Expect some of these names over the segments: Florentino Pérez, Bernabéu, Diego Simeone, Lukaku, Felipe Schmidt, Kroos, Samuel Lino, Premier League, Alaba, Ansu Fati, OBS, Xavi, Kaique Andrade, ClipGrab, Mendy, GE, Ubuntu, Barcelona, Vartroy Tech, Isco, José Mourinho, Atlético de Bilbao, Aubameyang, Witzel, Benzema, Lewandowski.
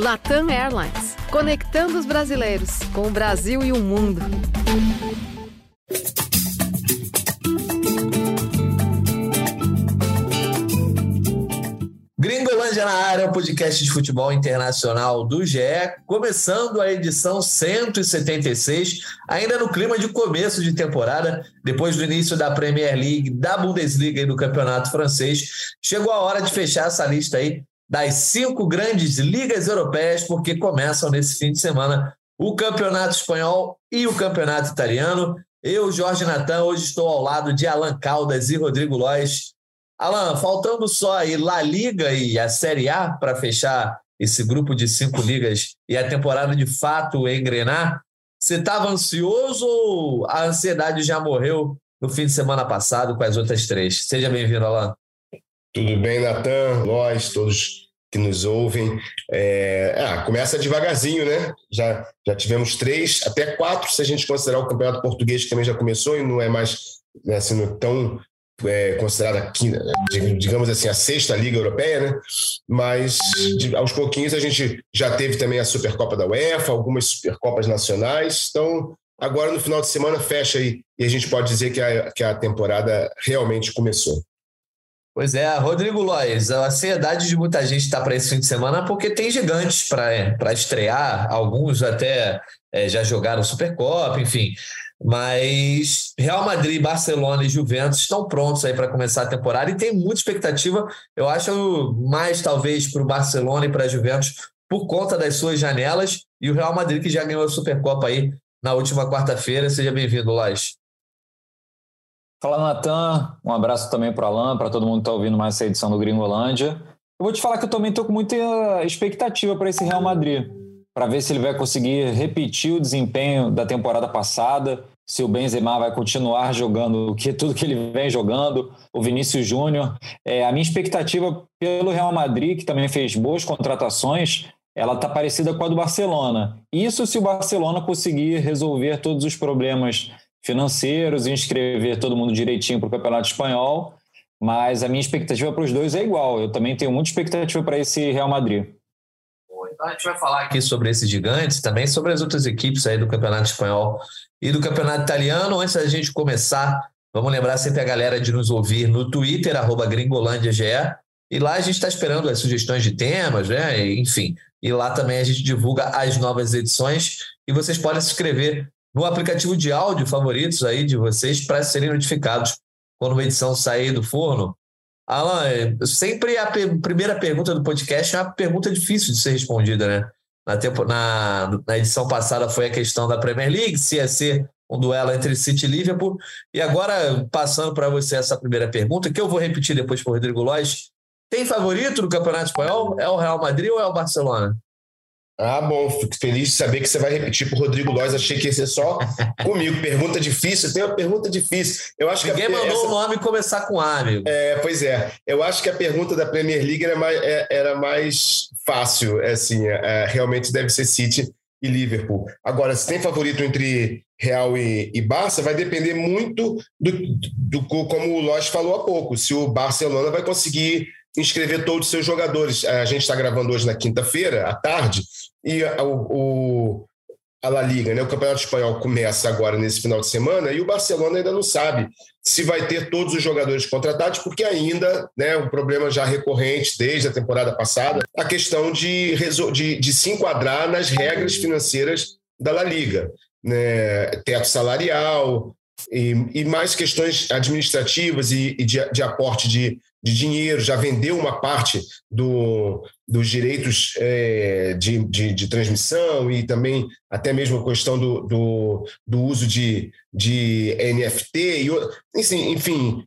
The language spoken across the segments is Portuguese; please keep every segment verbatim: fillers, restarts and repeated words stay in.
Latam Airlines, conectando os brasileiros com o Brasil e o mundo. Gringolândia na área, o podcast de futebol internacional do G E, começando a edição cento e setenta e seis, ainda no clima de começo de temporada, depois do início da Premier League, da Bundesliga e do Campeonato Francês. Chegou a hora de fechar essa lista aí das cinco grandes ligas europeias, porque começam nesse fim de semana o Campeonato Espanhol e o Campeonato Italiano. Eu, Jorge Natan, hoje estou ao lado de Alan Caldas e Rodrigo Lois. Alan, faltando só aí La Liga e a Série A para fechar esse grupo de cinco ligas e a temporada de fato engrenar, você estava ansioso ou a ansiedade já morreu no fim de semana passado com as outras três? Seja bem-vindo, Alan. Tudo bem, Natan, nós, todos que nos ouvem. É... Ah, começa devagarzinho, né? Já, já tivemos três, até quatro, se a gente considerar o Campeonato Português, que também já começou e não é mais assim, não é tão é, considerada, digamos assim, a sexta Liga Europeia, né? Mas de, aos pouquinhos a gente já teve também a Supercopa da UEFA, algumas Supercopas nacionais. Então, agora no final de semana fecha aí e a gente pode dizer que a, que a temporada realmente começou. Pois é, Rodrigo Lois, a ansiedade de muita gente está para esse fim de semana porque tem gigantes para estrear, alguns até é, já jogaram Supercopa, enfim. Mas Real Madrid, Barcelona e Juventus estão prontos aí para começar a temporada e tem muita expectativa, eu acho, mais talvez para o Barcelona e para a Juventus por conta das suas janelas e o Real Madrid que já ganhou a Supercopa aí na última quarta-feira. Seja bem-vindo, Lois. Fala, Natan. Um abraço também para o Alan, para todo mundo que está ouvindo mais essa edição do Gringolândia. Eu vou te falar que eu também estou com muita expectativa para esse Real Madrid, para ver se ele vai conseguir repetir o desempenho da temporada passada, se o Benzema vai continuar jogando tudo que ele vem jogando, o Vinícius Júnior. É, a minha expectativa pelo Real Madrid, que também fez boas contratações, ela está parecida com a do Barcelona. Isso se o Barcelona conseguir resolver todos os problemas financeiros, inscrever todo mundo direitinho para o Campeonato Espanhol, mas a minha expectativa para os dois é igual. Eu também tenho muita expectativa para esse Real Madrid. Bom, então a gente vai falar aqui sobre esses gigantes, também sobre as outras equipes aí do Campeonato Espanhol e do Campeonato Italiano. Antes da gente começar, vamos lembrar sempre a galera de nos ouvir no Twitter, arroba GringolândiaGE, e lá a gente está esperando as sugestões de temas, né? Enfim, e lá também a gente divulga as novas edições e vocês podem se inscrever no aplicativo de áudio favoritos aí de vocês para serem notificados quando uma edição sair do forno. Alan, sempre a pe- primeira pergunta do podcast é uma pergunta difícil de ser respondida, né? Na, tempo, na, na edição passada foi a questão da Premier League, se ia ser um duelo entre City e Liverpool. E agora, passando para você essa primeira pergunta, que eu vou repetir depois para o Rodrigo Lois, tem favorito no Campeonato Espanhol? É o Real Madrid ou é o Barcelona? Ah, bom, fico feliz de saber que você vai repetir para o Rodrigo Lois, achei que ia ser só comigo. Pergunta difícil, tem uma pergunta difícil. Eu acho Ninguém que mandou essa... o nome começar com A, amigo. É, pois é, eu acho que a pergunta da Premier League era mais, era mais fácil, assim, é, realmente deve ser City e Liverpool. Agora, se tem favorito entre Real e, e Barça, vai depender muito do, do, do como o Lois falou há pouco, se o Barcelona vai conseguir inscrever todos os seus jogadores. A gente está gravando hoje na quinta-feira, à tarde, e a, o, a La Liga, né? O Campeonato Espanhol começa agora nesse final de semana e o Barcelona ainda não sabe se vai ter todos os jogadores contratados, porque ainda, né, um problema já recorrente desde a temporada passada, a questão de, de, de se enquadrar nas regras financeiras da La Liga, né? Teto salarial e, e mais questões administrativas e, e de, de aporte de de dinheiro, já vendeu uma parte do, dos direitos é, de, de, de transmissão e também até mesmo a questão do, do, do uso de, de N F T, e, assim, enfim,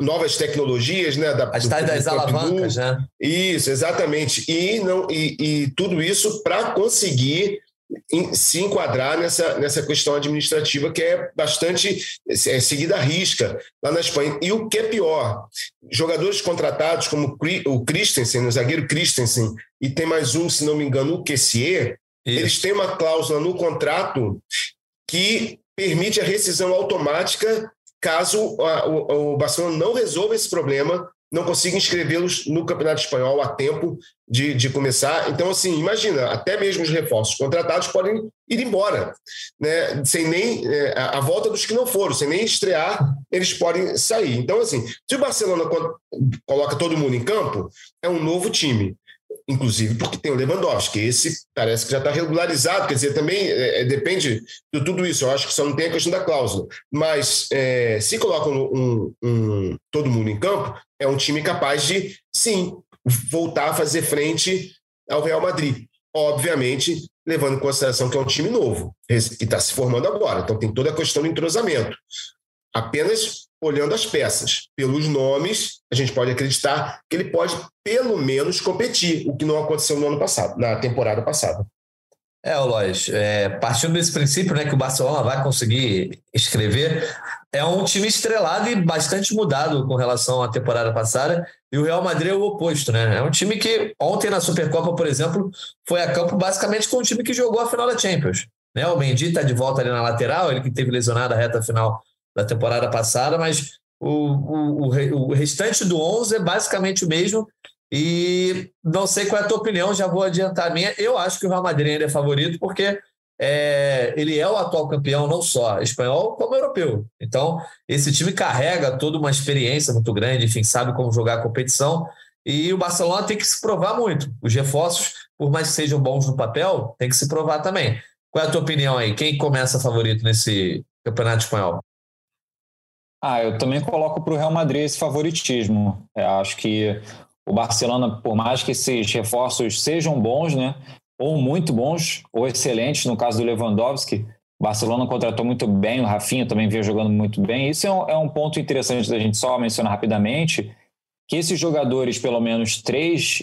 novas tecnologias, né? Da, As do, tais das alavancas, né? Isso, exatamente. E, não, e, e tudo isso para conseguir se enquadrar nessa, nessa questão administrativa que é bastante é, seguida à risca lá na Espanha. E o que é pior, jogadores contratados como o Christensen, o zagueiro Christensen, e tem mais um, se não me engano, o Kessie, eles têm uma cláusula no contrato que permite a rescisão automática caso a, o, o Barcelona não resolva esse problema não consiga inscrevê-los no Campeonato Espanhol a tempo de, de começar. Então, assim, imagina, até mesmo os reforços contratados podem ir embora, né? Sem nem é, a volta dos que não foram, sem nem estrear, eles podem sair. Então, assim, se o Barcelona coloca todo mundo em campo, é um novo time. Inclusive porque tem o Lewandowski, esse parece que já está regularizado, quer dizer, também é, depende de tudo isso, eu acho que só não tem a questão da cláusula, mas é, se colocam um, um, todo mundo em campo, é um time capaz de, sim, voltar a fazer frente ao Real Madrid, obviamente, levando em consideração que é um time novo, que está se formando agora, então tem toda a questão do entrosamento. Apenas olhando as peças, pelos nomes, a gente pode acreditar que ele pode, pelo menos, competir, o que não aconteceu no ano passado, na temporada passada. É, Lois, é, partindo desse princípio, né, que o Barcelona vai conseguir escrever, é um time estrelado e bastante mudado com relação à temporada passada, e o Real Madrid é o oposto, né? É um time que ontem na Supercopa, por exemplo, foi a campo basicamente com o time que jogou a final da Champions, né? O Mendy está de volta ali na lateral, ele que teve lesionado a reta final da temporada passada, mas o, o, o restante do onze é basicamente o mesmo, e não sei qual é a tua opinião, já vou adiantar a minha. Eu acho que o Real Madrid ainda é favorito, porque é, ele é o atual campeão, não só espanhol, como europeu. Então, esse time carrega toda uma experiência muito grande, enfim, sabe como jogar a competição, e o Barcelona tem que se provar muito. Os reforços, por mais que sejam bons no papel, tem que se provar também. Qual é a tua opinião aí? Quem começa favorito nesse campeonato espanhol? Ah, eu também coloco para o Real Madrid esse favoritismo. Eu acho que o Barcelona, por mais que esses reforços sejam bons, né, ou muito bons, ou excelentes, no caso do Lewandowski, o Barcelona contratou muito bem, o Rafinha também veio jogando muito bem. Isso é um, é um ponto interessante da gente só mencionar rapidamente, que esses jogadores, pelo menos três,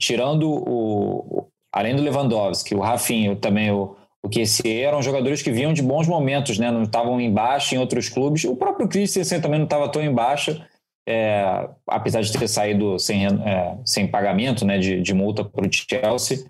tirando o... além do Lewandowski, o Rafinha também, o O Kessie, eram jogadores que vinham de bons momentos, né? Não estavam em baixa em outros clubes. O próprio Christensen também não estava tão em baixa, é, apesar de ter saído sem, é, sem pagamento, né, de, de multa para o Chelsea.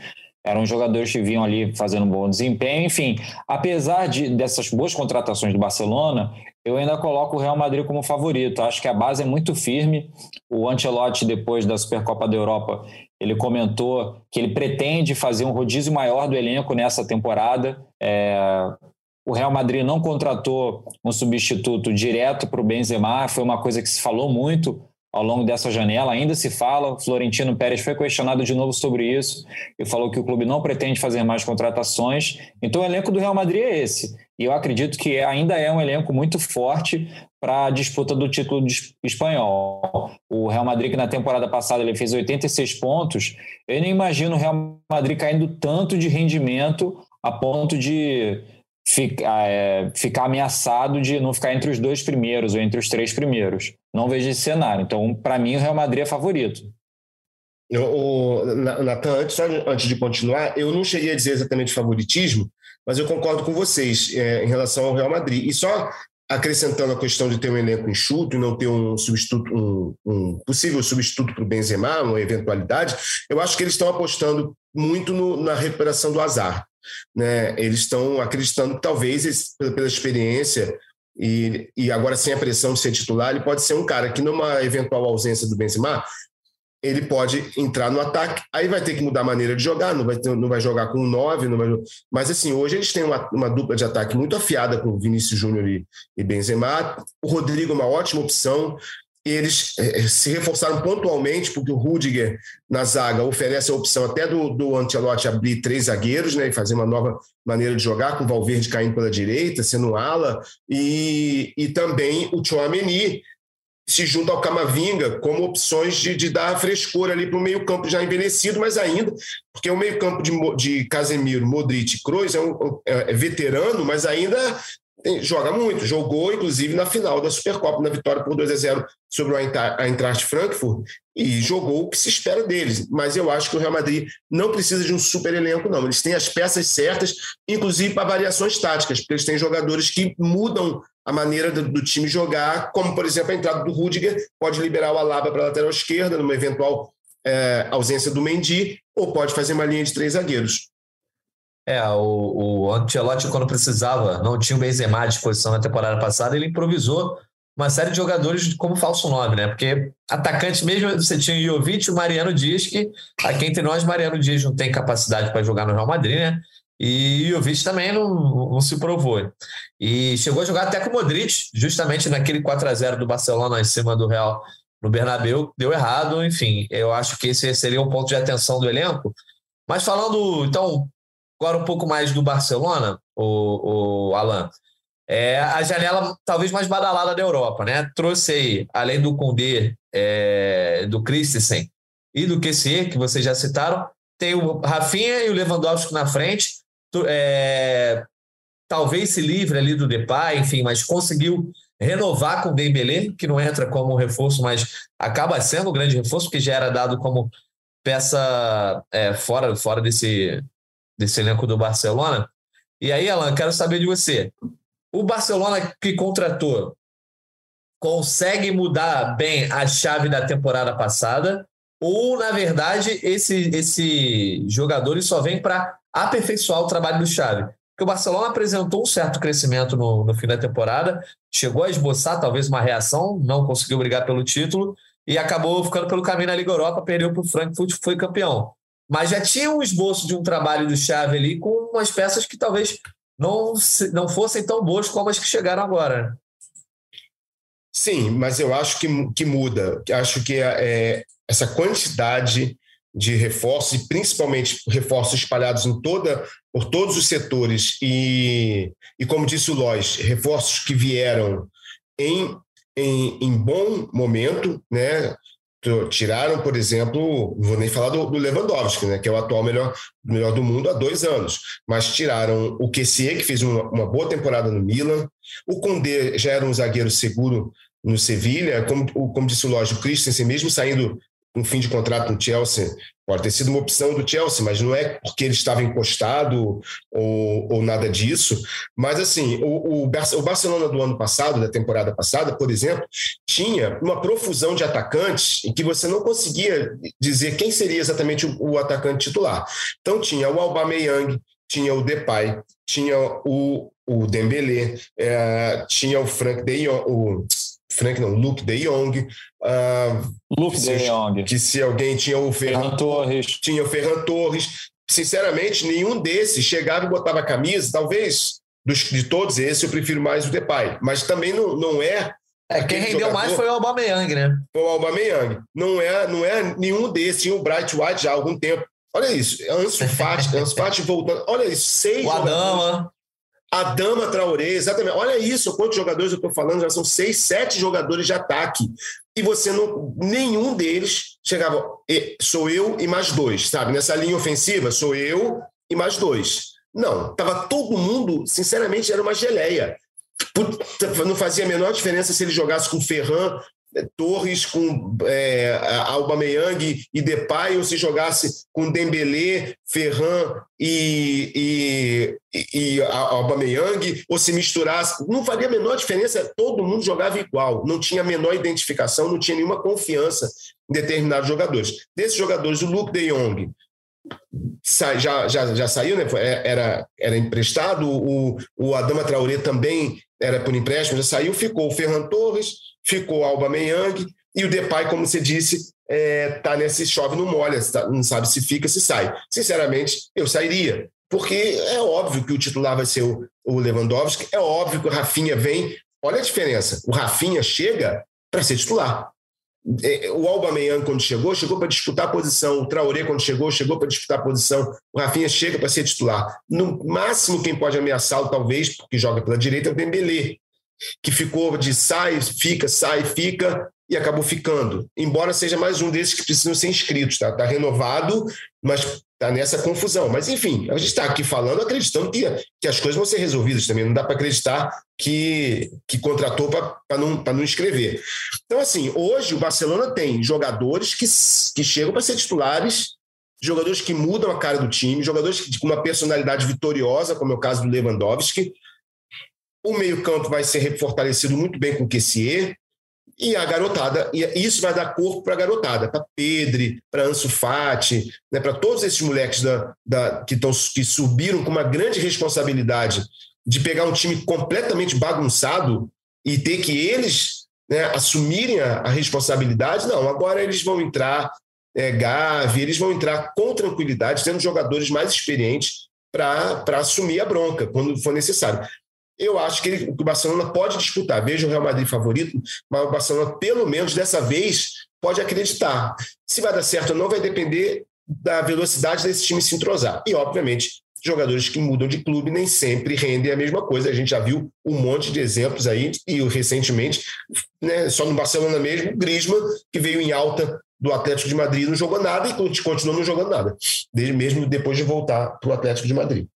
Eram jogadores que vinham ali fazendo um bom desempenho. Enfim, apesar de, dessas boas contratações do Barcelona, eu ainda coloco o Real Madrid como favorito. Acho que a base é muito firme. O Ancelotti, depois da Supercopa da Europa, ele comentou que ele pretende fazer um rodízio maior do elenco nessa temporada. É... O Real Madrid não contratou um substituto direto para o Benzema. Foi uma coisa que se falou muito ao longo dessa janela. Ainda se fala. Florentino Pérez foi questionado de novo sobre isso e falou que o clube não pretende fazer mais contratações. Então o elenco do Real Madrid é esse. E eu acredito que ainda é um elenco muito forte para a disputa do título espanhol. O Real Madrid, que na temporada passada ele fez oitenta e seis pontos, eu nem imagino o Real Madrid caindo tanto de rendimento a ponto de ficar, é, ficar ameaçado de não ficar entre os dois primeiros ou entre os três primeiros. Não vejo esse cenário. Então, para mim, o Real Madrid é favorito. Natan, antes, antes de continuar, eu não cheguei a dizer exatamente favoritismo, mas eu concordo com vocês é, em relação ao Real Madrid. E só acrescentando a questão de ter um elenco enxuto e não ter um, substituto, um, um possível substituto para o Benzema, uma eventualidade, eu acho que eles estão apostando muito no, na recuperação do azar, né? Eles estão acreditando que talvez, eles, pela experiência e, e agora sem a pressão de ser titular, ele pode ser um cara que numa eventual ausência do Benzema, ele pode entrar no ataque, aí vai ter que mudar a maneira de jogar, não vai, ter, não vai jogar com um nove, não vai, mas assim, hoje eles têm uma, uma dupla de ataque muito afiada com o Vinícius Júnior e, e Benzema, o Rodrigo é uma ótima opção, eles eh, se reforçaram pontualmente, porque o Rüdiger na zaga oferece a opção até do, do Ancelotti abrir três zagueiros, né, e fazer uma nova maneira de jogar, com o Valverde caindo pela direita, sendo ala, e, e também o Tchouaméni se junta ao Camavinga como opções de, de dar frescor ali para o meio-campo já envelhecido, mas ainda, porque o meio-campo de, de Casemiro, Modric e Kroos é, um, é veterano, mas ainda tem, joga muito. Jogou, inclusive, na final da Supercopa, na vitória por dois a zero sobre a Eintracht Frankfurt, e jogou o que se espera deles. Mas eu acho que o Real Madrid não precisa de um super elenco, não. Eles têm as peças certas, inclusive para variações táticas, porque eles têm jogadores que mudam a maneira do, do time jogar, como, por exemplo, a entrada do Rüdiger pode liberar o Alaba para a lateral esquerda, numa eventual é, ausência do Mendy, ou pode fazer uma linha de três zagueiros. É, o, o Ancelotti, quando precisava, não tinha o Benzema à disposição na temporada passada, ele improvisou uma série de jogadores como falso nove, né? Porque atacantes mesmo, você tinha o Jovic, o Mariano Dias, que aqui entre nós, Mariano Dias não tem capacidade para jogar no Real Madrid, né? E o Jovic também não, não se provou. E chegou a jogar até com o Modric, justamente naquele quatro a zero do Barcelona em cima do Real no Bernabéu, deu errado, enfim. Eu acho que esse seria um ponto de atenção do elenco. Mas falando, então, agora um pouco mais do Barcelona, o, o Alan... É a janela talvez mais badalada da Europa, né? Trouxe aí, além do Koundé, é, do Christensen e do Kessie, que vocês já citaram, tem o Rafinha e o Lewandowski na frente, é, talvez se livre ali do Depay, enfim, mas conseguiu renovar com o Dembélé, que não entra como reforço, mas acaba sendo um grande reforço, porque já era dado como peça é, fora, fora desse, desse elenco do Barcelona. E aí, Alan, quero saber de você. O Barcelona que contratou consegue mudar bem a chave da temporada passada ou, na verdade, esses esse jogadores só vêm para aperfeiçoar o trabalho do Xavi? Porque o Barcelona apresentou um certo crescimento no, no fim da temporada, chegou a esboçar talvez uma reação, não conseguiu brigar pelo título e acabou ficando pelo caminho na Liga Europa, perdeu para o Frankfurt, foi campeão. Mas já tinha um esboço de um trabalho do Xavi ali com umas peças que talvez... Não, não fossem tão boas como as que chegaram agora. Sim, mas eu acho que, que muda. Acho que é, essa quantidade de reforços, e principalmente reforços espalhados em toda, por todos os setores, e, e como disse o Lois, reforços que vieram em, em, em bom momento, né? Tiraram, por exemplo, não vou nem falar do, do Lewandowski, né, que é o atual melhor, melhor do mundo há dois anos, mas tiraram o Kessie, que fez uma, uma boa temporada no Milan, o Koundé já era um zagueiro seguro no Sevilla, como, como disse o Lógico, o Christensen, mesmo saindo no fim de contrato no Chelsea, pode ter sido uma opção do Chelsea, mas não é porque ele estava encostado ou, ou nada disso. Mas, assim, o, o Barcelona do ano passado, da temporada passada, por exemplo, tinha uma profusão de atacantes em que você não conseguia dizer quem seria exatamente o, o atacante titular. Então, tinha o Aubameyang, tinha o Depay, tinha o, o Dembélé, é, tinha o Frenkie de Jong, o, Frank não, Luke de Jong, uh, Luke se, de Jong. Que se alguém tinha o Ferran, Ferran Torres, tinha o Ferran Torres. Sinceramente, nenhum desses chegava e botava a camisa. Talvez dos, de todos esses, eu prefiro mais o Depay, mas também não, não é. É, quem rendeu jogador, mais foi o Aubameyang, né? Foi o Aubameyang. Não é, não é nenhum desses. Tinha o Bright White já há algum tempo. Olha isso, Ansu Fati, Ansu Fati voltando. Olha isso, seis o Adama. Adama Traoré, exatamente. Olha isso, quantos jogadores eu estou falando, já são seis, sete jogadores de ataque. E você não, nenhum deles chegava, sou eu e mais dois, sabe? Nessa linha ofensiva, sou eu e mais dois. Não, estava todo mundo, sinceramente, era uma geleia. Puta, não fazia a menor diferença se ele jogasse com Ferran Torres, com é, Aubameyang e Depay, ou se jogasse com Dembélé, Ferran e, e, e Aubameyang, ou se misturasse, não faria a menor diferença, todo mundo jogava igual, não tinha a menor identificação, não tinha nenhuma confiança em determinados jogadores. Desses jogadores, o Luke de Jong já, já, já saiu, né? era, era emprestado, o, o Adama Traoré também era por empréstimo, já saiu, ficou o Ferran Torres, ficou Aubameyang, e o Depay, como você disse, está é, nesse chove não molha, tá, não sabe se fica, se sai. Sinceramente, eu sairia, porque é óbvio que o titular vai ser o, o Lewandowski, é óbvio que o Rafinha vem, olha a diferença, o Rafinha chega para ser titular. O Aubameyang, quando chegou, chegou para disputar a posição, o Traoré, quando chegou, chegou para disputar a posição, o Rafinha chega para ser titular. No máximo, quem pode ameaçá-lo, talvez, porque joga pela direita, é o Dembélé, que ficou de sai, fica, sai, fica, e acabou ficando. Embora seja mais um desses que precisam ser inscritos, tá? Tá renovado, mas tá nessa confusão. Mas, enfim, a gente está aqui falando, acreditando que, que as coisas vão ser resolvidas também. Não dá para acreditar que, que contratou para não, não inscrever. Então, assim, hoje o Barcelona tem jogadores que, que chegam para ser titulares, jogadores que mudam a cara do time, jogadores com uma personalidade vitoriosa, como é o caso do Lewandowski. O meio-campo vai ser fortalecido muito bem com o Kessie, e a garotada, e isso vai dar corpo para a garotada, para Pedro, para Ansu Fati, né, para todos esses moleques da, da, que, tão, que subiram com uma grande responsabilidade de pegar um time completamente bagunçado e ter que eles né, assumirem a, a responsabilidade, não, agora eles vão entrar, é, Gavi, eles vão entrar com tranquilidade, tendo jogadores mais experientes para assumir a bronca, quando for necessário. Eu acho que, ele, que o Barcelona pode disputar, vejo o Real Madrid favorito, mas o Barcelona, pelo menos dessa vez, pode acreditar. Se vai dar certo ou não, vai depender da velocidade desse time se entrosar. E, obviamente, jogadores que mudam de clube nem sempre rendem a mesma coisa. A gente já viu um monte de exemplos aí, e recentemente, né, só no Barcelona mesmo, o Griezmann, que veio em alta do Atlético de Madrid, não jogou nada e continuou não jogando nada, mesmo depois de voltar para o Atlético de Madrid.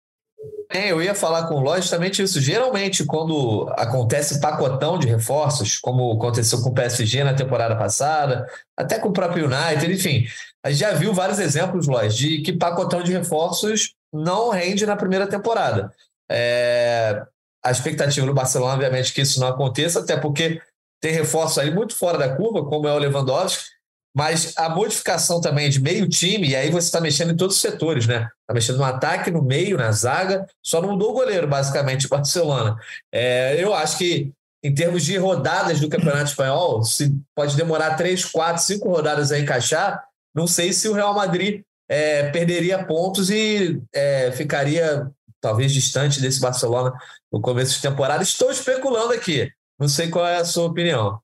É, eu ia falar com o Lois justamente isso. Geralmente, quando acontece pacotão de reforços, como aconteceu com o P S G na temporada passada, até com o próprio United, enfim, a gente já viu vários exemplos, Lois, de que pacotão de reforços não rende na primeira temporada. É, a expectativa do Barcelona, obviamente, é que isso não aconteça, até porque tem reforços ali muito fora da curva, como é o Lewandowski, mas a modificação também de meio time, e aí você está mexendo em todos os setores, né? Está mexendo no ataque, no meio, na zaga, só não mudou o goleiro, basicamente, o Barcelona. É, eu acho que, em termos de rodadas do Campeonato Espanhol, se pode demorar três, quatro, cinco rodadas a encaixar, não sei se o Real Madrid É, perderia pontos e é, ficaria talvez distante desse Barcelona no começo de temporada. Estou especulando aqui, não sei qual é a sua opinião.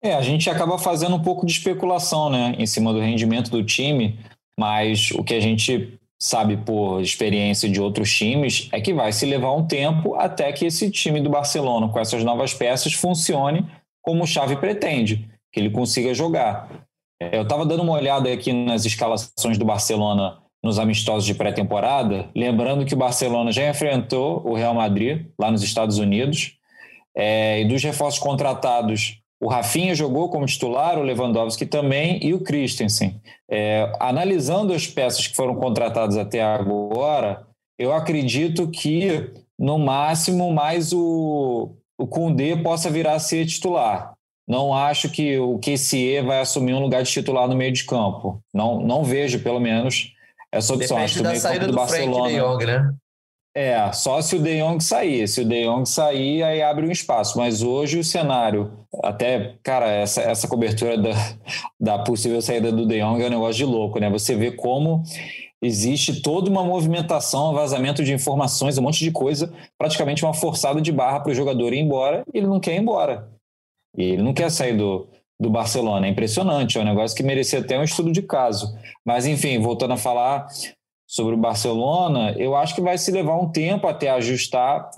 É, a gente acaba fazendo um pouco de especulação, né, em cima do rendimento do time, mas o que a gente sabe por experiência de outros times é que vai se levar um tempo até que esse time do Barcelona, com essas novas peças, funcione como o Xavi pretende, que ele consiga jogar. Eu estava dando uma olhada aqui nas escalações do Barcelona nos amistosos de pré-temporada, lembrando que o Barcelona já enfrentou o Real Madrid lá nos Estados Unidos, é, e dos reforços contratados, o Rafinha jogou como titular, o Lewandowski também e o Christensen. É, analisando as peças que foram contratadas até agora, eu acredito que no máximo mais o, o Koundé possa virar a ser titular. Não acho que o Kessie vai assumir um lugar de titular no meio de campo. Não, não vejo, pelo menos, essa opção. Depende acho que da saída do, do Barcelona. Frenkie de Jong, né? É, só se o De Jong sair. Se o De Jong sair, aí abre um espaço. Mas hoje o cenário, até, cara, essa, essa cobertura da, da possível saída do De Jong é um negócio de louco, né? Você vê como existe toda uma movimentação, vazamento de informações, um monte de coisa, praticamente uma forçada de barra para o jogador ir embora, e ele não quer ir embora. E ele não quer sair do, do Barcelona. É impressionante, é um negócio que merecia até um estudo de caso. Mas, enfim, voltando a falar sobre o Barcelona, eu acho que vai se levar um tempo até ajustar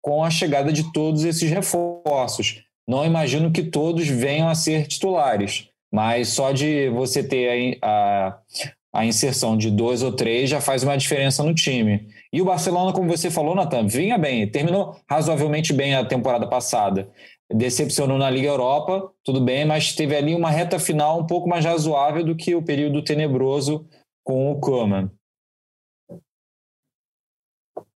com a chegada de todos esses reforços. Não imagino que todos venham a ser titulares, mas só de você ter a, a, a inserção de dois ou três já faz uma diferença no time. E o Barcelona, como você falou, Natan, vinha bem, terminou razoavelmente bem a temporada passada. Decepcionou na Liga Europa, tudo bem, mas teve ali uma reta final um pouco mais razoável do que o período tenebroso com o Koeman.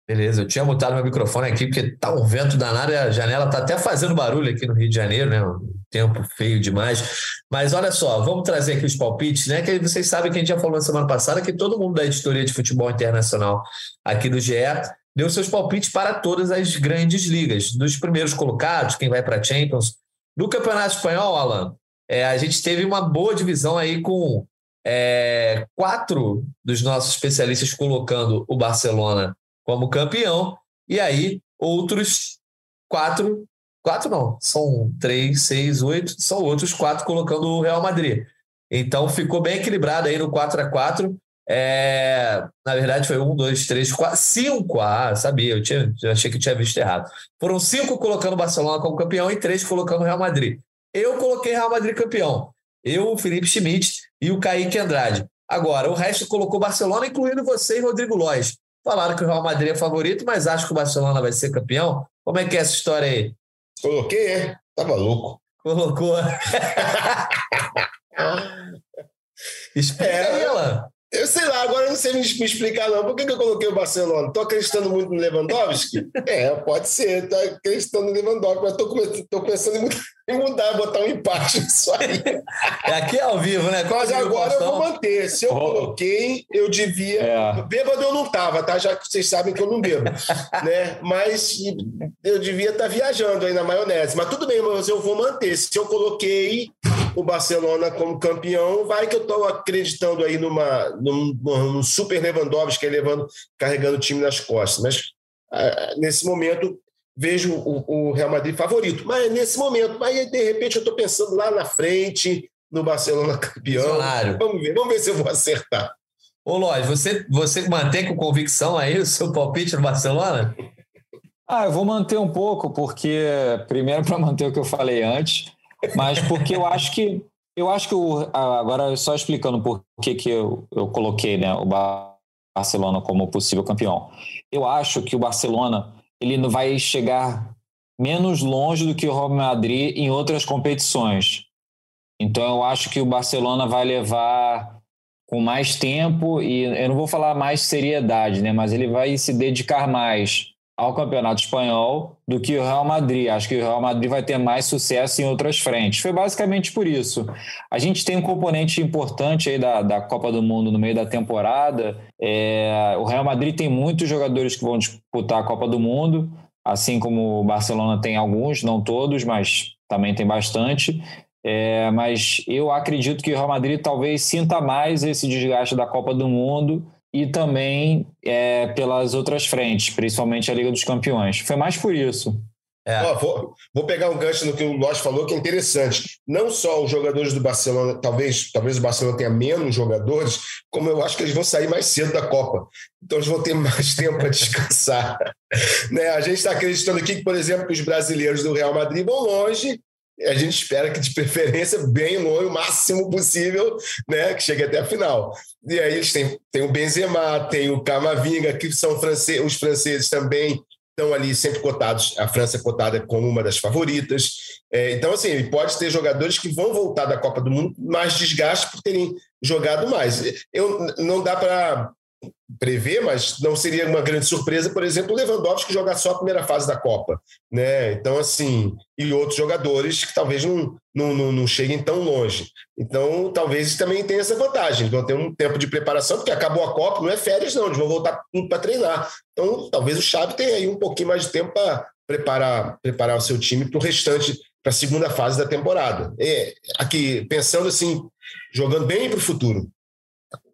Beleza, eu tinha mutado meu microfone aqui porque tá um vento danado e a janela tá até fazendo barulho aqui no Rio de Janeiro, né? Um tempo feio demais. Mas olha só, vamos trazer aqui os palpites, né? Que vocês sabem que a gente já falou na semana passada que todo mundo da editoria de futebol internacional aqui do G E deu seus palpites para todas as grandes ligas. Dos primeiros colocados, quem vai para a Champions. No Campeonato Espanhol, Alan, é, a gente teve uma boa divisão aí com é, quatro dos nossos especialistas colocando o Barcelona como campeão. E aí, outros quatro... Quatro não, são três, seis, oito. São outros quatro colocando o Real Madrid. Então, ficou bem equilibrado aí no quatro a quatro. É, na verdade foi um, dois, três, quatro, cinco. Ah, sabia, eu, tinha, eu achei que eu tinha visto errado. Foram cinco colocando o Barcelona como campeão e três colocando o Real Madrid. Eu coloquei Real Madrid campeão, eu, o Felipe Schmidt e o Kaique Andrade. Agora, o resto colocou Barcelona, incluindo você e Rodrigo Lois. Falaram que o Real Madrid é favorito, mas acho que o Barcelona vai ser campeão. Como é que é essa história aí? Coloquei, é? Tá maluco. Colocou. Espera aí, Alan. Eu sei lá, agora eu não sei me explicar não. Por que, que eu coloquei o Barcelona? Estou acreditando muito no Lewandowski? É, pode ser, estou acreditando no Lewandowski, mas estou pensando em mudar, botar um empate nisso aí. É aqui ao vivo, né? Mas agora eu vou manter. Se eu coloquei, eu devia... É. Bêbado eu não estava, tá? Já que vocês sabem que eu não bebo. Né? Mas eu devia estar tá viajando aí na maionese. Mas tudo bem, mas eu vou manter. Se eu coloquei o Barcelona como campeão, vai que eu estou acreditando aí numa, num, num super Lewandowski levando, carregando o time nas costas, mas ah, nesse momento vejo o, o Real Madrid favorito, mas nesse momento, mas de repente eu estou pensando lá na frente no Barcelona campeão, claro. vamos ver, vamos ver se eu vou acertar. Ô Lois, você, você mantém com convicção aí o seu palpite no Barcelona? Ah, eu vou manter um pouco, porque primeiro para manter o que eu falei antes, mas porque eu acho que eu acho que o, agora só explicando por que que eu, eu coloquei, né, o Barcelona como possível campeão. Eu acho que o Barcelona ele não vai chegar menos longe do que o Real Madrid em outras competições. Então eu acho que o Barcelona vai levar com mais tempo e eu não vou falar mais seriedade, né, mas ele vai se dedicar mais ao Campeonato Espanhol do que o Real Madrid. Acho que o Real Madrid vai ter mais sucesso em outras frentes. Foi basicamente por isso. A gente tem um componente importante aí da, da Copa do Mundo no meio da temporada. É, o Real Madrid tem muitos jogadores que vão disputar a Copa do Mundo, assim como o Barcelona tem alguns, não todos, mas também tem bastante. É, mas eu acredito que o Real Madrid talvez sinta mais esse desgaste da Copa do Mundo e também é, pelas outras frentes, principalmente a Liga dos Campeões. Foi mais por isso. É. Oh, vou, vou pegar um gancho no que o Lois falou, que é interessante. Não só os jogadores do Barcelona, talvez, talvez o Barcelona tenha menos jogadores, como eu acho que eles vão sair mais cedo da Copa. Então eles vão ter mais tempo para descansar. Né? A gente está acreditando aqui que, por exemplo, que os brasileiros do Real Madrid vão longe. A gente espera que, de preferência, bem longe, o máximo possível, né, que chegue até a final. E aí eles têm, têm o Benzema, tem o Camavinga, que são franceses, os franceses também estão ali sempre cotados, a França é cotada como uma das favoritas. É, então, assim, pode ter jogadores que vão voltar da Copa do Mundo mais desgaste por terem jogado mais. Eu, não dá para prever, mas não seria uma grande surpresa, por exemplo, o Lewandowski jogar só a primeira fase da Copa, né? Então, assim, e outros jogadores que talvez não, não, não, não cheguem tão longe. Então, talvez também tenha essa vantagem, vão ter um tempo de preparação, porque acabou a Copa, não é férias não, eles vão voltar tudo para treinar. Então, talvez o Xavi tenha aí um pouquinho mais de tempo para preparar, preparar o seu time para o restante, para a segunda fase da temporada. E, aqui, pensando assim, jogando bem para o futuro.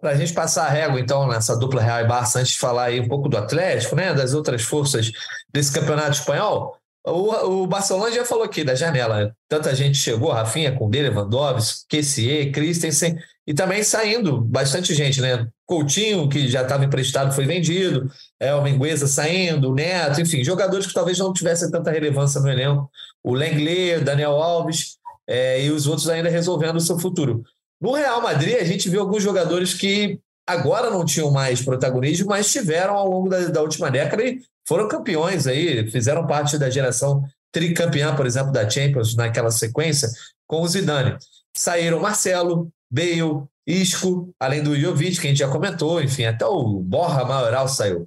Para a gente passar a régua, então, nessa dupla Real e Barça, antes de falar aí um pouco do Atlético, né, das outras forças desse campeonato espanhol, o, o Barcelona já falou aqui da janela. Tanta gente chegou, Rafinha, Koundé, Lewandowski, Kessie, Christensen, e também saindo bastante gente, né? Coutinho, que já estava emprestado, foi vendido, é, o Mingueza saindo, o Neto, enfim, jogadores que talvez não tivessem tanta relevância no elenco, o Lenglet, Daniel Alves, é, e os outros ainda resolvendo o seu futuro. No Real Madrid, a gente viu alguns jogadores que agora não tinham mais protagonismo, mas tiveram ao longo da, da última década e foram campeões aí, fizeram parte da geração tricampeã, por exemplo, da Champions, naquela sequência, com o Zidane. Saíram Marcelo, Bale, Isco, além do Jovic, que a gente já comentou, enfim, até o Borja Mayoral saiu.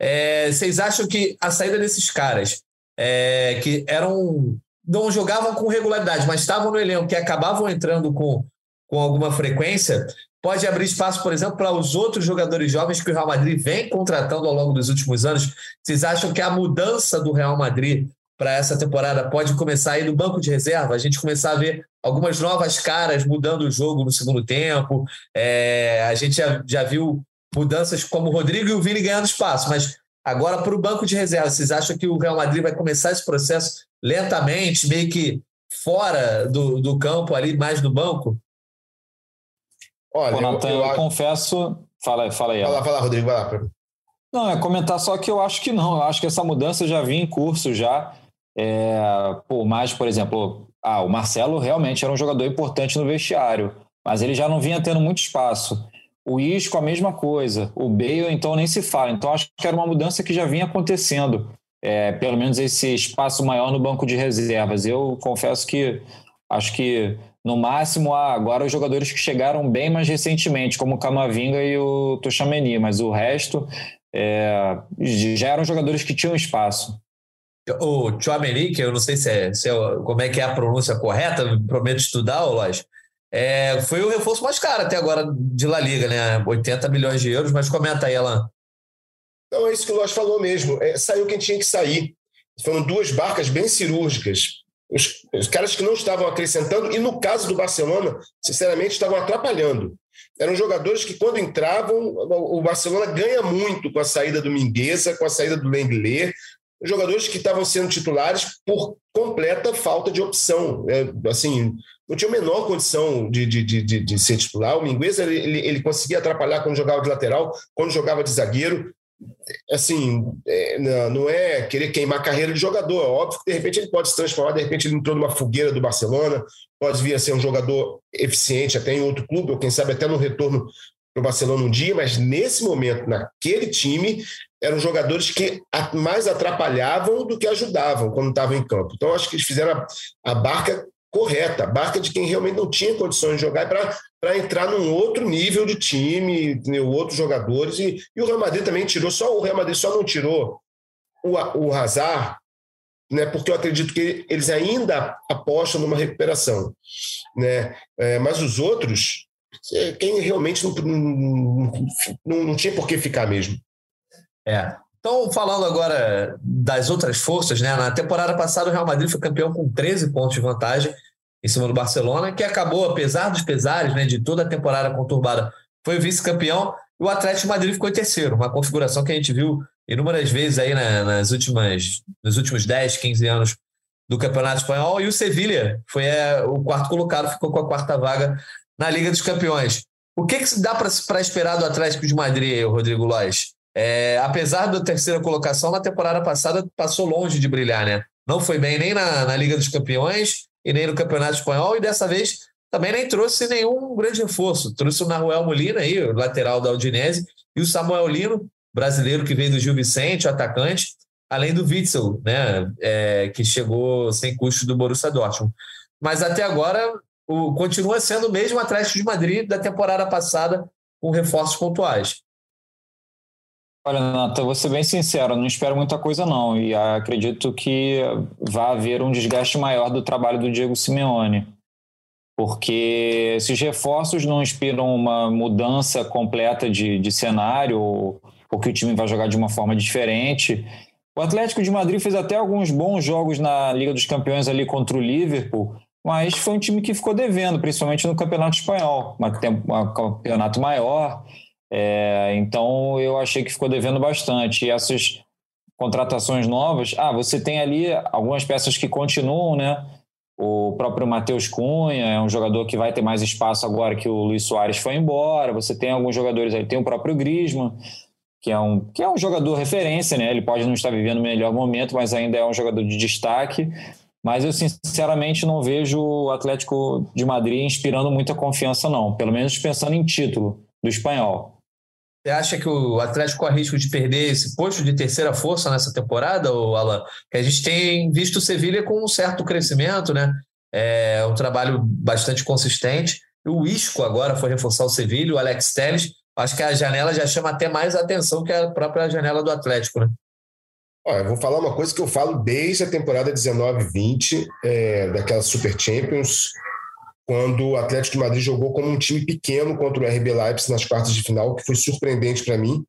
É, vocês acham que a saída desses caras, é, que eram, não jogavam com regularidade, mas estavam no elenco, que acabavam entrando com... com alguma frequência, pode abrir espaço, por exemplo, para os outros jogadores jovens que o Real Madrid vem contratando ao longo dos últimos anos? Vocês acham que a mudança do Real Madrid para essa temporada pode começar aí no banco de reserva? A gente começar a ver algumas novas caras mudando o jogo no segundo tempo. É, a gente já, já viu mudanças como o Rodrigo e o Vini ganhando espaço, mas agora para o banco de reserva, vocês acham que o Real Madrid vai começar esse processo lentamente, meio que fora do, do campo ali, mais no banco? Olha, Pô, Natan, eu, eu, eu confesso... Fala, fala aí. Fala, ela. fala, Rodrigo, vai lá. Não, é comentar só que eu acho que não. Eu acho que essa mudança já vinha em curso já. É, por mais, por exemplo, ah, o Marcelo realmente era um jogador importante no vestiário, mas ele já não vinha tendo muito espaço. O Isco, a mesma coisa. O Bale, então, nem se fala. Então, acho que era uma mudança que já vinha acontecendo. É, pelo menos esse espaço maior no banco de reservas. Eu confesso que acho que... No máximo, ah, agora os jogadores que chegaram bem mais recentemente, como o Camavinga e o Tchouaméni, mas o resto é, já eram jogadores que tinham espaço. O Tchouaméni, que eu não sei se é, se é, como é que é a pronúncia correta, prometo estudar, ô Lois, é, foi o reforço mais caro até agora de La Liga, né? oitenta milhões de euros, mas comenta aí, Alan. Não, é isso que o Lois falou mesmo. É, saiu quem tinha que sair. Foram duas barcas bem cirúrgicas. Os, os caras que não estavam acrescentando, e no caso do Barcelona, sinceramente, estavam atrapalhando. Eram jogadores que, quando entravam, o Barcelona ganha muito com a saída do Mingueza, com a saída do Dembélé. Jogadores que estavam sendo titulares por completa falta de opção. É, assim, não tinha a menor condição de, de, de, de ser titular. O Mingueza, ele, ele conseguia atrapalhar quando jogava de lateral, quando jogava de zagueiro. Assim, é, não é querer queimar a carreira de jogador. Óbvio que, de repente, ele pode se transformar. De repente, ele entrou numa fogueira do Barcelona. Pode vir a ser um jogador eficiente até em outro clube, ou quem sabe até no retorno para o Barcelona um dia. Mas, nesse momento, naquele time... eram jogadores que mais atrapalhavam do que ajudavam quando estavam em campo. Então, acho que eles fizeram a barca correta, a barca de quem realmente não tinha condições de jogar para entrar num outro nível de time, outros jogadores. E, e o Real Madrid também tirou, só o Real Madrid só não tirou o, o Hazard, né, porque eu acredito que eles ainda apostam numa recuperação, né? É, mas os outros, quem realmente não, não, não, não tinha por que ficar mesmo. É. Então, falando agora das outras forças, né? Na temporada passada, o Real Madrid foi campeão com treze pontos de vantagem em cima do Barcelona, que acabou, apesar dos pesares, né, de toda a temporada conturbada, foi vice-campeão, e o Atlético de Madrid ficou em terceiro, uma configuração que a gente viu inúmeras vezes aí na, nas últimas, nos últimos dez, quinze anos do Campeonato Espanhol, e o Sevilla foi é, o quarto colocado, ficou com a quarta vaga na Liga dos Campeões. O que, que dá para esperar do Atlético de Madrid, Rodrigo Lois? É, apesar da terceira colocação, na temporada passada passou longe de brilhar, né? Não foi bem nem na, na Liga dos Campeões e nem no Campeonato Espanhol, e dessa vez também nem trouxe nenhum grande reforço. Trouxe o Nahuel Molina, aí, o lateral da Udinese, e o Samuel Lino, brasileiro que veio do Gil Vicente, o atacante, além do Witzel, né? É, que chegou sem custo do Borussia Dortmund. Mas até agora o, continua sendo o mesmo Atlético de Madrid da temporada passada, com reforços pontuais. Olha, Natan, vou ser bem sincero, não espero muita coisa não, e acredito que vai haver um desgaste maior do trabalho do Diego Simeone, porque esses reforços não inspiram uma mudança completa de, de cenário, ou, ou que o time vai jogar de uma forma diferente. O Atlético de Madrid fez até alguns bons jogos na Liga dos Campeões ali contra o Liverpool, mas foi um time que ficou devendo, principalmente no Campeonato Espanhol, um campeonato maior. É, então eu achei que ficou devendo bastante. E essas contratações novas, ah, você tem ali algumas peças que continuam, né? O próprio Matheus Cunha é um jogador que vai ter mais espaço agora que o Luis Suárez foi embora. Você tem alguns jogadores aí, tem o próprio Griezmann, que é um, que é um jogador referência, né? Ele pode não estar vivendo o melhor momento, mas ainda é um jogador de destaque. Mas eu sinceramente não vejo o Atlético de Madrid inspirando muita confiança não, pelo menos pensando em título do Espanhol. Você acha que o Atlético corre risco de perder esse posto de terceira força nessa temporada, ou, Alan? Que a gente tem visto o Sevilla com um certo crescimento, né? É um trabalho bastante consistente. O Isco agora foi reforçar o Sevilla, o Alex Telles. Acho que a janela já chama até mais atenção que a própria janela do Atlético, né? Olha, eu vou falar uma coisa que eu falo desde a temporada dezenove vinte, é, daquela Super Champions, quando o Atlético de Madrid jogou como um time pequeno contra o R B Leipzig nas quartas de final, que foi surpreendente para mim.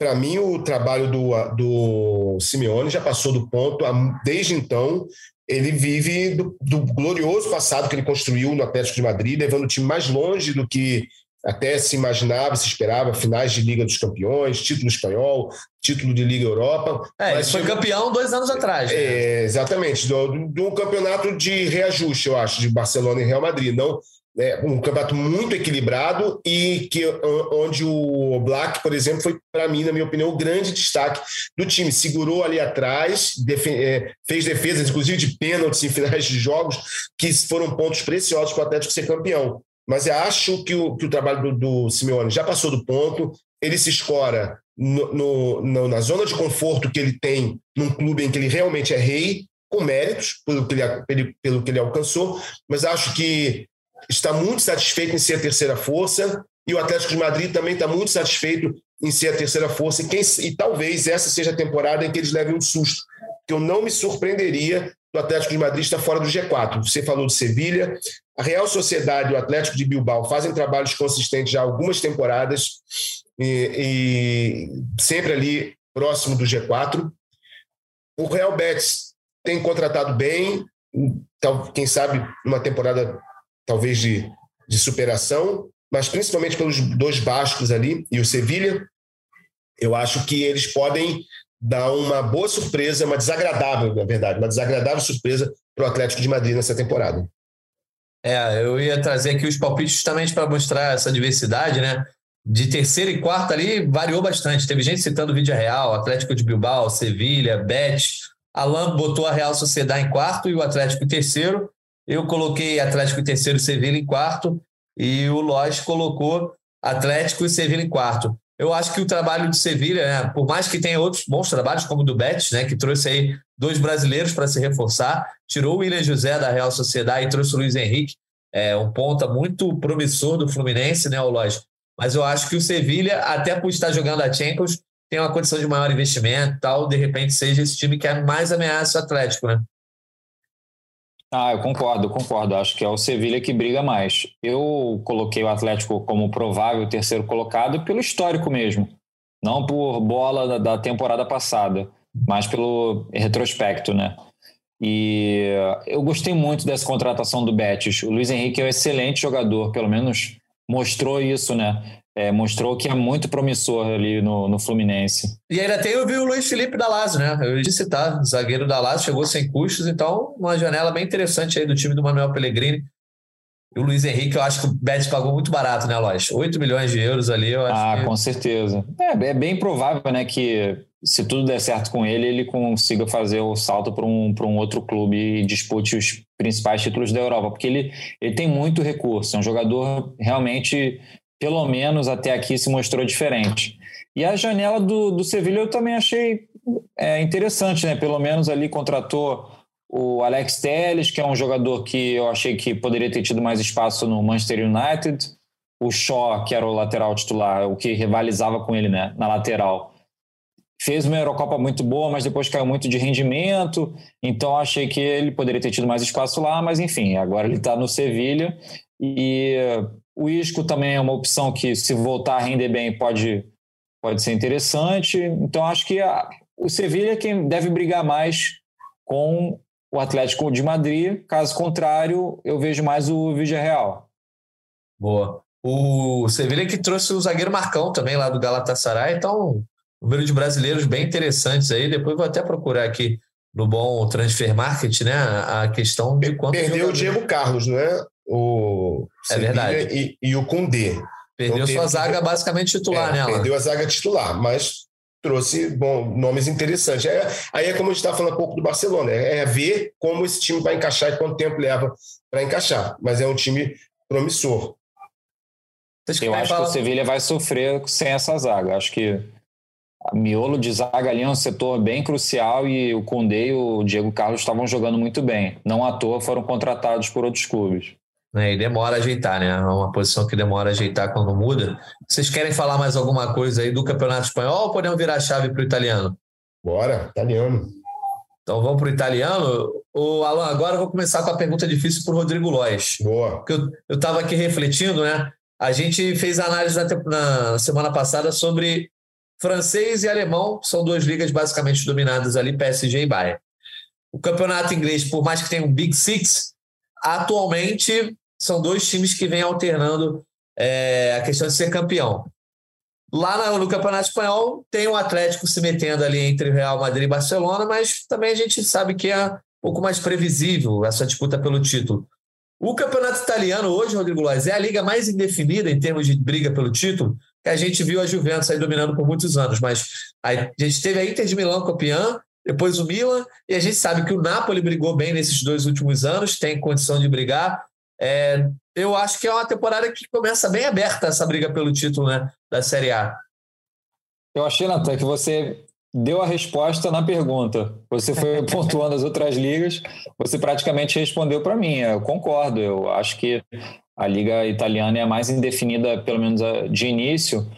Para mim, o trabalho do, do Simeone já passou do ponto. Desde então, ele vive do, do glorioso passado que ele construiu no Atlético de Madrid, levando o time mais longe do que até se imaginava, se esperava, finais de Liga dos Campeões, título espanhol, título de Liga Europa. É, mas foi eu... campeão dois anos atrás. Né? É, exatamente, do, do campeonato de reajuste, eu acho, de Barcelona e Real Madrid. Não, é um campeonato muito equilibrado e que, onde o Black, por exemplo, foi, para mim, na minha opinião, o grande destaque do time. Segurou ali atrás, def... é, fez defesas, inclusive de pênaltis em finais de jogos, que foram pontos preciosos para o Atlético ser campeão. Mas eu acho que o, que o trabalho do, do Simeone já passou do ponto, ele se escora no, no, no, na zona de conforto que ele tem num clube em que ele realmente é rei, com méritos, pelo que ele, pelo que ele alcançou, mas acho que está muito satisfeito em ser a terceira força e o Atlético de Madrid também está muito satisfeito em ser a terceira força e, quem, e talvez essa seja a temporada em que eles levem um susto, que eu não me surpreenderia do Atlético de Madrid estar fora do G quatro. Você falou de Sevilha, a Real Sociedade e o Atlético de Bilbao fazem trabalhos consistentes já há algumas temporadas e, e sempre ali próximo do G quatro. O Real Betis tem contratado bem, quem sabe uma temporada talvez de, de superação, mas principalmente pelos dois bascos ali e o Sevilha, eu acho que eles podem dar uma boa surpresa, uma desagradável, na verdade, uma desagradável surpresa para o Atlético de Madrid nessa temporada. É, eu ia trazer aqui os palpites justamente para mostrar essa diversidade, né? De terceira e quarta ali variou bastante. Teve gente citando o Vídea Real, Atlético de Bilbao, Sevilha, Betis. Alan botou a Real Sociedade em quarto e o Atlético em terceiro. Eu coloquei Atlético em terceiro e Sevilha em quarto. E o Lois colocou Atlético e Sevilha em quarto. Eu acho que o trabalho de Sevilha, né, por mais que tenha outros bons trabalhos, como o do Betis, né, que trouxe aí dois brasileiros para se reforçar, tirou o William José da Real Sociedade e trouxe o Luiz Henrique, é, um ponta muito promissor do Fluminense, né, o Lois. Mas eu acho que o Sevilha, até por estar jogando a Champions, tem uma condição de maior investimento, tal, de repente seja esse time que é mais ameaça o Atlético, né? Ah, eu concordo, concordo. Acho que é o Sevilha que briga mais. Eu coloquei o Atlético como provável terceiro colocado pelo histórico mesmo, não por bola da temporada passada, mas pelo retrospecto, né? E eu gostei muito dessa contratação do Betis. O Luiz Henrique é um excelente jogador, pelo menos mostrou isso, né? É, mostrou que é muito promissor ali no, no Fluminense. E ainda tem eu vi o Luiz Felipe da Lazio, né? Eu disse, tá, zagueiro da Lazio, chegou sem custos, então uma janela bem interessante aí do time do Manuel Pellegrini. E o Luiz Henrique, eu acho que o Betis pagou muito barato, né, Lois? oito milhões de euros ali, eu acho. Ah, que... com certeza. É, é bem provável, né, que se tudo der certo com ele, ele consiga fazer o salto para um, para um outro clube e dispute os principais títulos da Europa, porque ele, ele tem muito recurso, é um jogador realmente... Pelo menos até aqui se mostrou diferente. E a janela do, do Sevilha eu também achei é, interessante, né? Pelo menos ali contratou o Alex Telles, que é um jogador que eu achei que poderia ter tido mais espaço no Manchester United. O Shaw, que era o lateral titular, o que rivalizava com ele, né? Na lateral. Fez uma Eurocopa muito boa, mas depois caiu muito de rendimento. Então achei que ele poderia ter tido mais espaço lá, mas enfim, agora ele está no Sevilha e... O Isco também é uma opção que, se voltar a render bem, pode, pode ser interessante. Então, acho que a, o Sevilha é quem deve brigar mais com o Atlético de Madrid. Caso contrário, eu vejo mais o Vídea Real. Boa. O Sevilha que trouxe o zagueiro Marcão também, lá do Galatasaray. Então, um número de brasileiros bem interessantes aí. Depois vou até procurar aqui no bom transfer market, né? A questão de quanto... Perdeu o Diego Carlos, não é? O é verdade e, e o Koundé perdeu então, sua teve... zaga basicamente titular, é, né, Alan? Perdeu a zaga titular, mas trouxe bom, nomes interessantes. É, aí é como a gente estava falando um pouco do Barcelona, é, é ver como esse time vai encaixar e quanto tempo leva para encaixar, mas é um time promissor. Eu acho que o Sevilha vai sofrer sem essa zaga, acho que o miolo de zaga ali é um setor bem crucial e o Koundé e o Diego Carlos estavam jogando muito bem, não à toa foram contratados por outros clubes. E demora a ajeitar, né? É uma posição que demora a ajeitar quando muda. Vocês querem falar mais alguma coisa aí do Campeonato Espanhol ou podemos virar a chave para o italiano? Bora, italiano. Então vamos para o italiano. Ô, Alan, agora eu vou começar com a pergunta difícil para o Rodrigo Lois. Boa. Porque eu estava aqui refletindo, né? A gente fez análise na, na semana passada sobre francês e alemão, são duas ligas basicamente dominadas ali, P S G e Bayern. O campeonato inglês, por mais que tenha um Big Six, atualmente... São dois times que vêm alternando é, a questão de ser campeão. Lá no, no Campeonato Espanhol, tem o Atlético se metendo ali entre Real Madrid e Barcelona, mas também a gente sabe que é um pouco mais previsível essa disputa pelo título. O Campeonato Italiano hoje, Rodrigo Lois, é a liga mais indefinida em termos de briga pelo título, que a gente viu a Juventus aí dominando por muitos anos, mas a gente teve a Inter de Milão campeã, depois o Milan, e a gente sabe que o Napoli brigou bem nesses dois últimos anos, tem condição de brigar. É, eu acho que é uma temporada que começa bem aberta essa briga pelo título, né, da Série A. Eu achei, Natan, que você deu a resposta na pergunta. Você foi pontuando as outras ligas, você praticamente respondeu para mim. Eu concordo, eu acho que a Liga Italiana é a mais indefinida, pelo menos de início.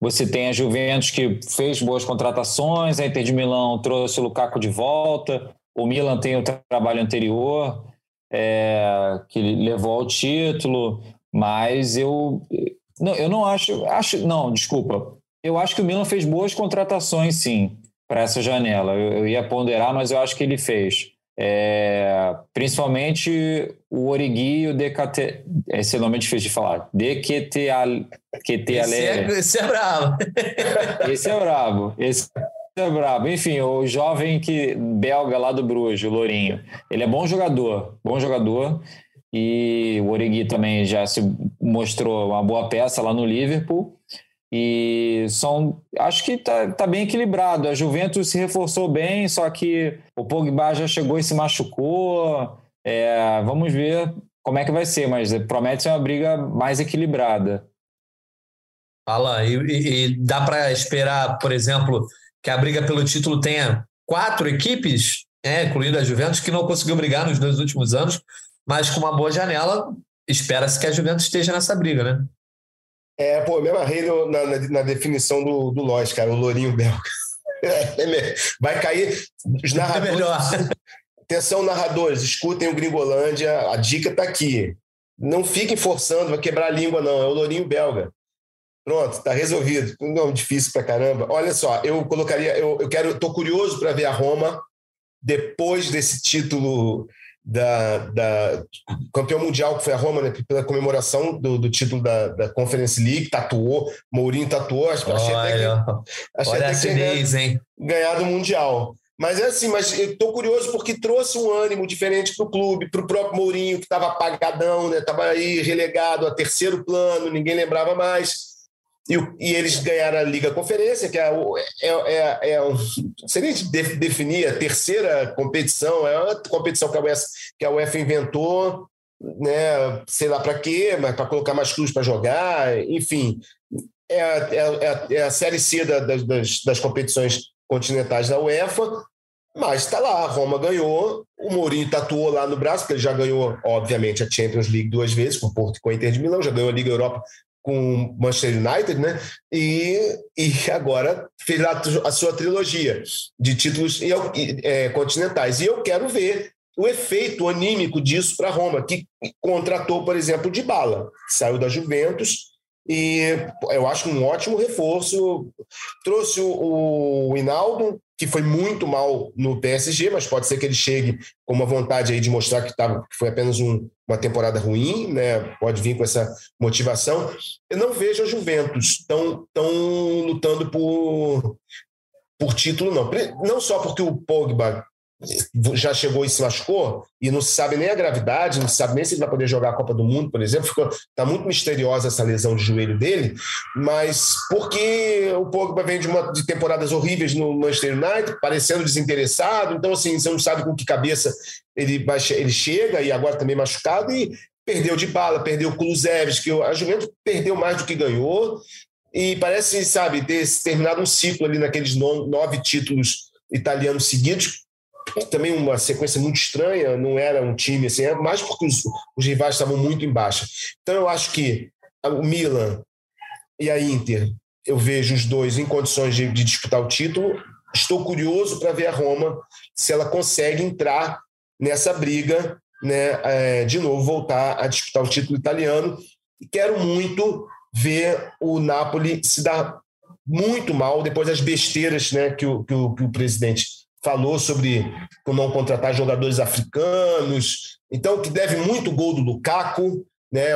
Você tem a Juventus, que fez boas contratações, a Inter de Milão trouxe o Lukaku de volta, o Milan tem o trabalho anterior, é, que levou ao título, mas eu não, eu não acho, acho... Não, desculpa. Eu acho que o Milan fez boas contratações, sim, para essa janela. Eu, eu ia ponderar, mas eu acho que ele fez. É, principalmente o Origi e o D K T. Esse nome é difícil de falar. D K T L. Esse é brabo. Esse é brabo. Esse é brabo. Enfim, o jovem que, belga lá do Bruges, o Lourinho. Ele é bom jogador. Bom jogador. E o Origi também já se mostrou uma boa peça lá no Liverpool. E são, acho que tá, tá bem equilibrado. A Juventus se reforçou bem, só que o Pogba já chegou e se machucou. É, vamos ver como é que vai ser, mas promete ser uma briga mais equilibrada. Alan, e, e, e dá para esperar, por exemplo, que a briga pelo título tenha quatro equipes, né, incluindo a Juventus, que não conseguiu brigar nos dois últimos anos, mas com uma boa janela, espera-se que a Juventus esteja nessa briga, né? É, pô, eu me amarrei no, na, na, na definição do, do Lois, cara, o lourinho belga. É, vai cair os narradores. É melhor. Atenção, narradores, escutem o Gringolândia, a dica está aqui. Não fiquem forçando, vai quebrar a língua, não. É o lourinho belga. Pronto, tá resolvido. Não, difícil pra caramba. Olha só, eu colocaria, eu, eu quero, tô curioso para ver a Roma depois desse título. Da, da campeão mundial que foi a Roma, né, pela comemoração do, do título da, da Conference League, tatuou, Mourinho tatuou, achei olha, até que, achei olha até que ganhado, hein? Ganhado o Mundial. Mas é assim, mas eu tô curioso porque trouxe um ânimo diferente pro clube, pro próprio Mourinho, que estava apagadão, né, estava aí relegado a terceiro plano, ninguém lembrava mais. E, e eles ganharam a Liga Conferência, que é, é, é, é um, não sei nem de, definir, a terceira competição, é uma competição que a UEFA, que a UEFA inventou, né, sei lá para quê, mas para colocar mais clubes para jogar, enfim, é, é, é a Série C da, das, das competições continentais da UEFA, mas está lá, a Roma ganhou, o Mourinho tatuou lá no braço, porque ele já ganhou, obviamente, a Champions League duas vezes, com o Porto e com a Inter de Milão, já ganhou a Liga Europa com o Manchester United, né? E, e agora fez a, a sua trilogia de títulos é, continentais. E eu quero ver o efeito anímico disso para a Roma, que contratou, por exemplo, o Dybala, saiu da Juventus, e eu acho um ótimo reforço. Trouxe o, o Hinaldo, que foi muito mal no P S G, mas pode ser que ele chegue com uma vontade aí de mostrar que, tava, que foi apenas um, uma temporada ruim, né? Pode vir com essa motivação. Eu não vejo a Juventus tão, tão lutando por, por título, não. Não só porque o Pogba já chegou e se machucou, e não se sabe nem a gravidade, não se sabe nem se ele vai poder jogar a Copa do Mundo, por exemplo. Está muito misteriosa essa lesão de joelho dele, mas porque o Pogba vem de, uma, de temporadas horríveis no Manchester United, parecendo desinteressado, então assim, você não sabe com que cabeça ele, vai, ele chega, e agora também machucado, e perdeu de bala, perdeu o Kulusevski, que a Juventus perdeu mais do que ganhou, e parece, sabe, ter terminado um ciclo ali naqueles nove títulos italianos seguidos, também uma sequência muito estranha, não era um time assim, é mais porque os, os rivais estavam muito em baixa. Então eu acho que o Milan e a Inter, eu vejo os dois em condições de, de disputar o título. Estou curioso para ver a Roma, se ela consegue entrar nessa briga, né, é, de novo voltar a disputar o título italiano. E quero muito ver o Napoli se dar muito mal depois das besteiras, né, que, o, que, o, que o presidente falou sobre não contratar jogadores africanos, então que deve muito gol do Lukaku, né,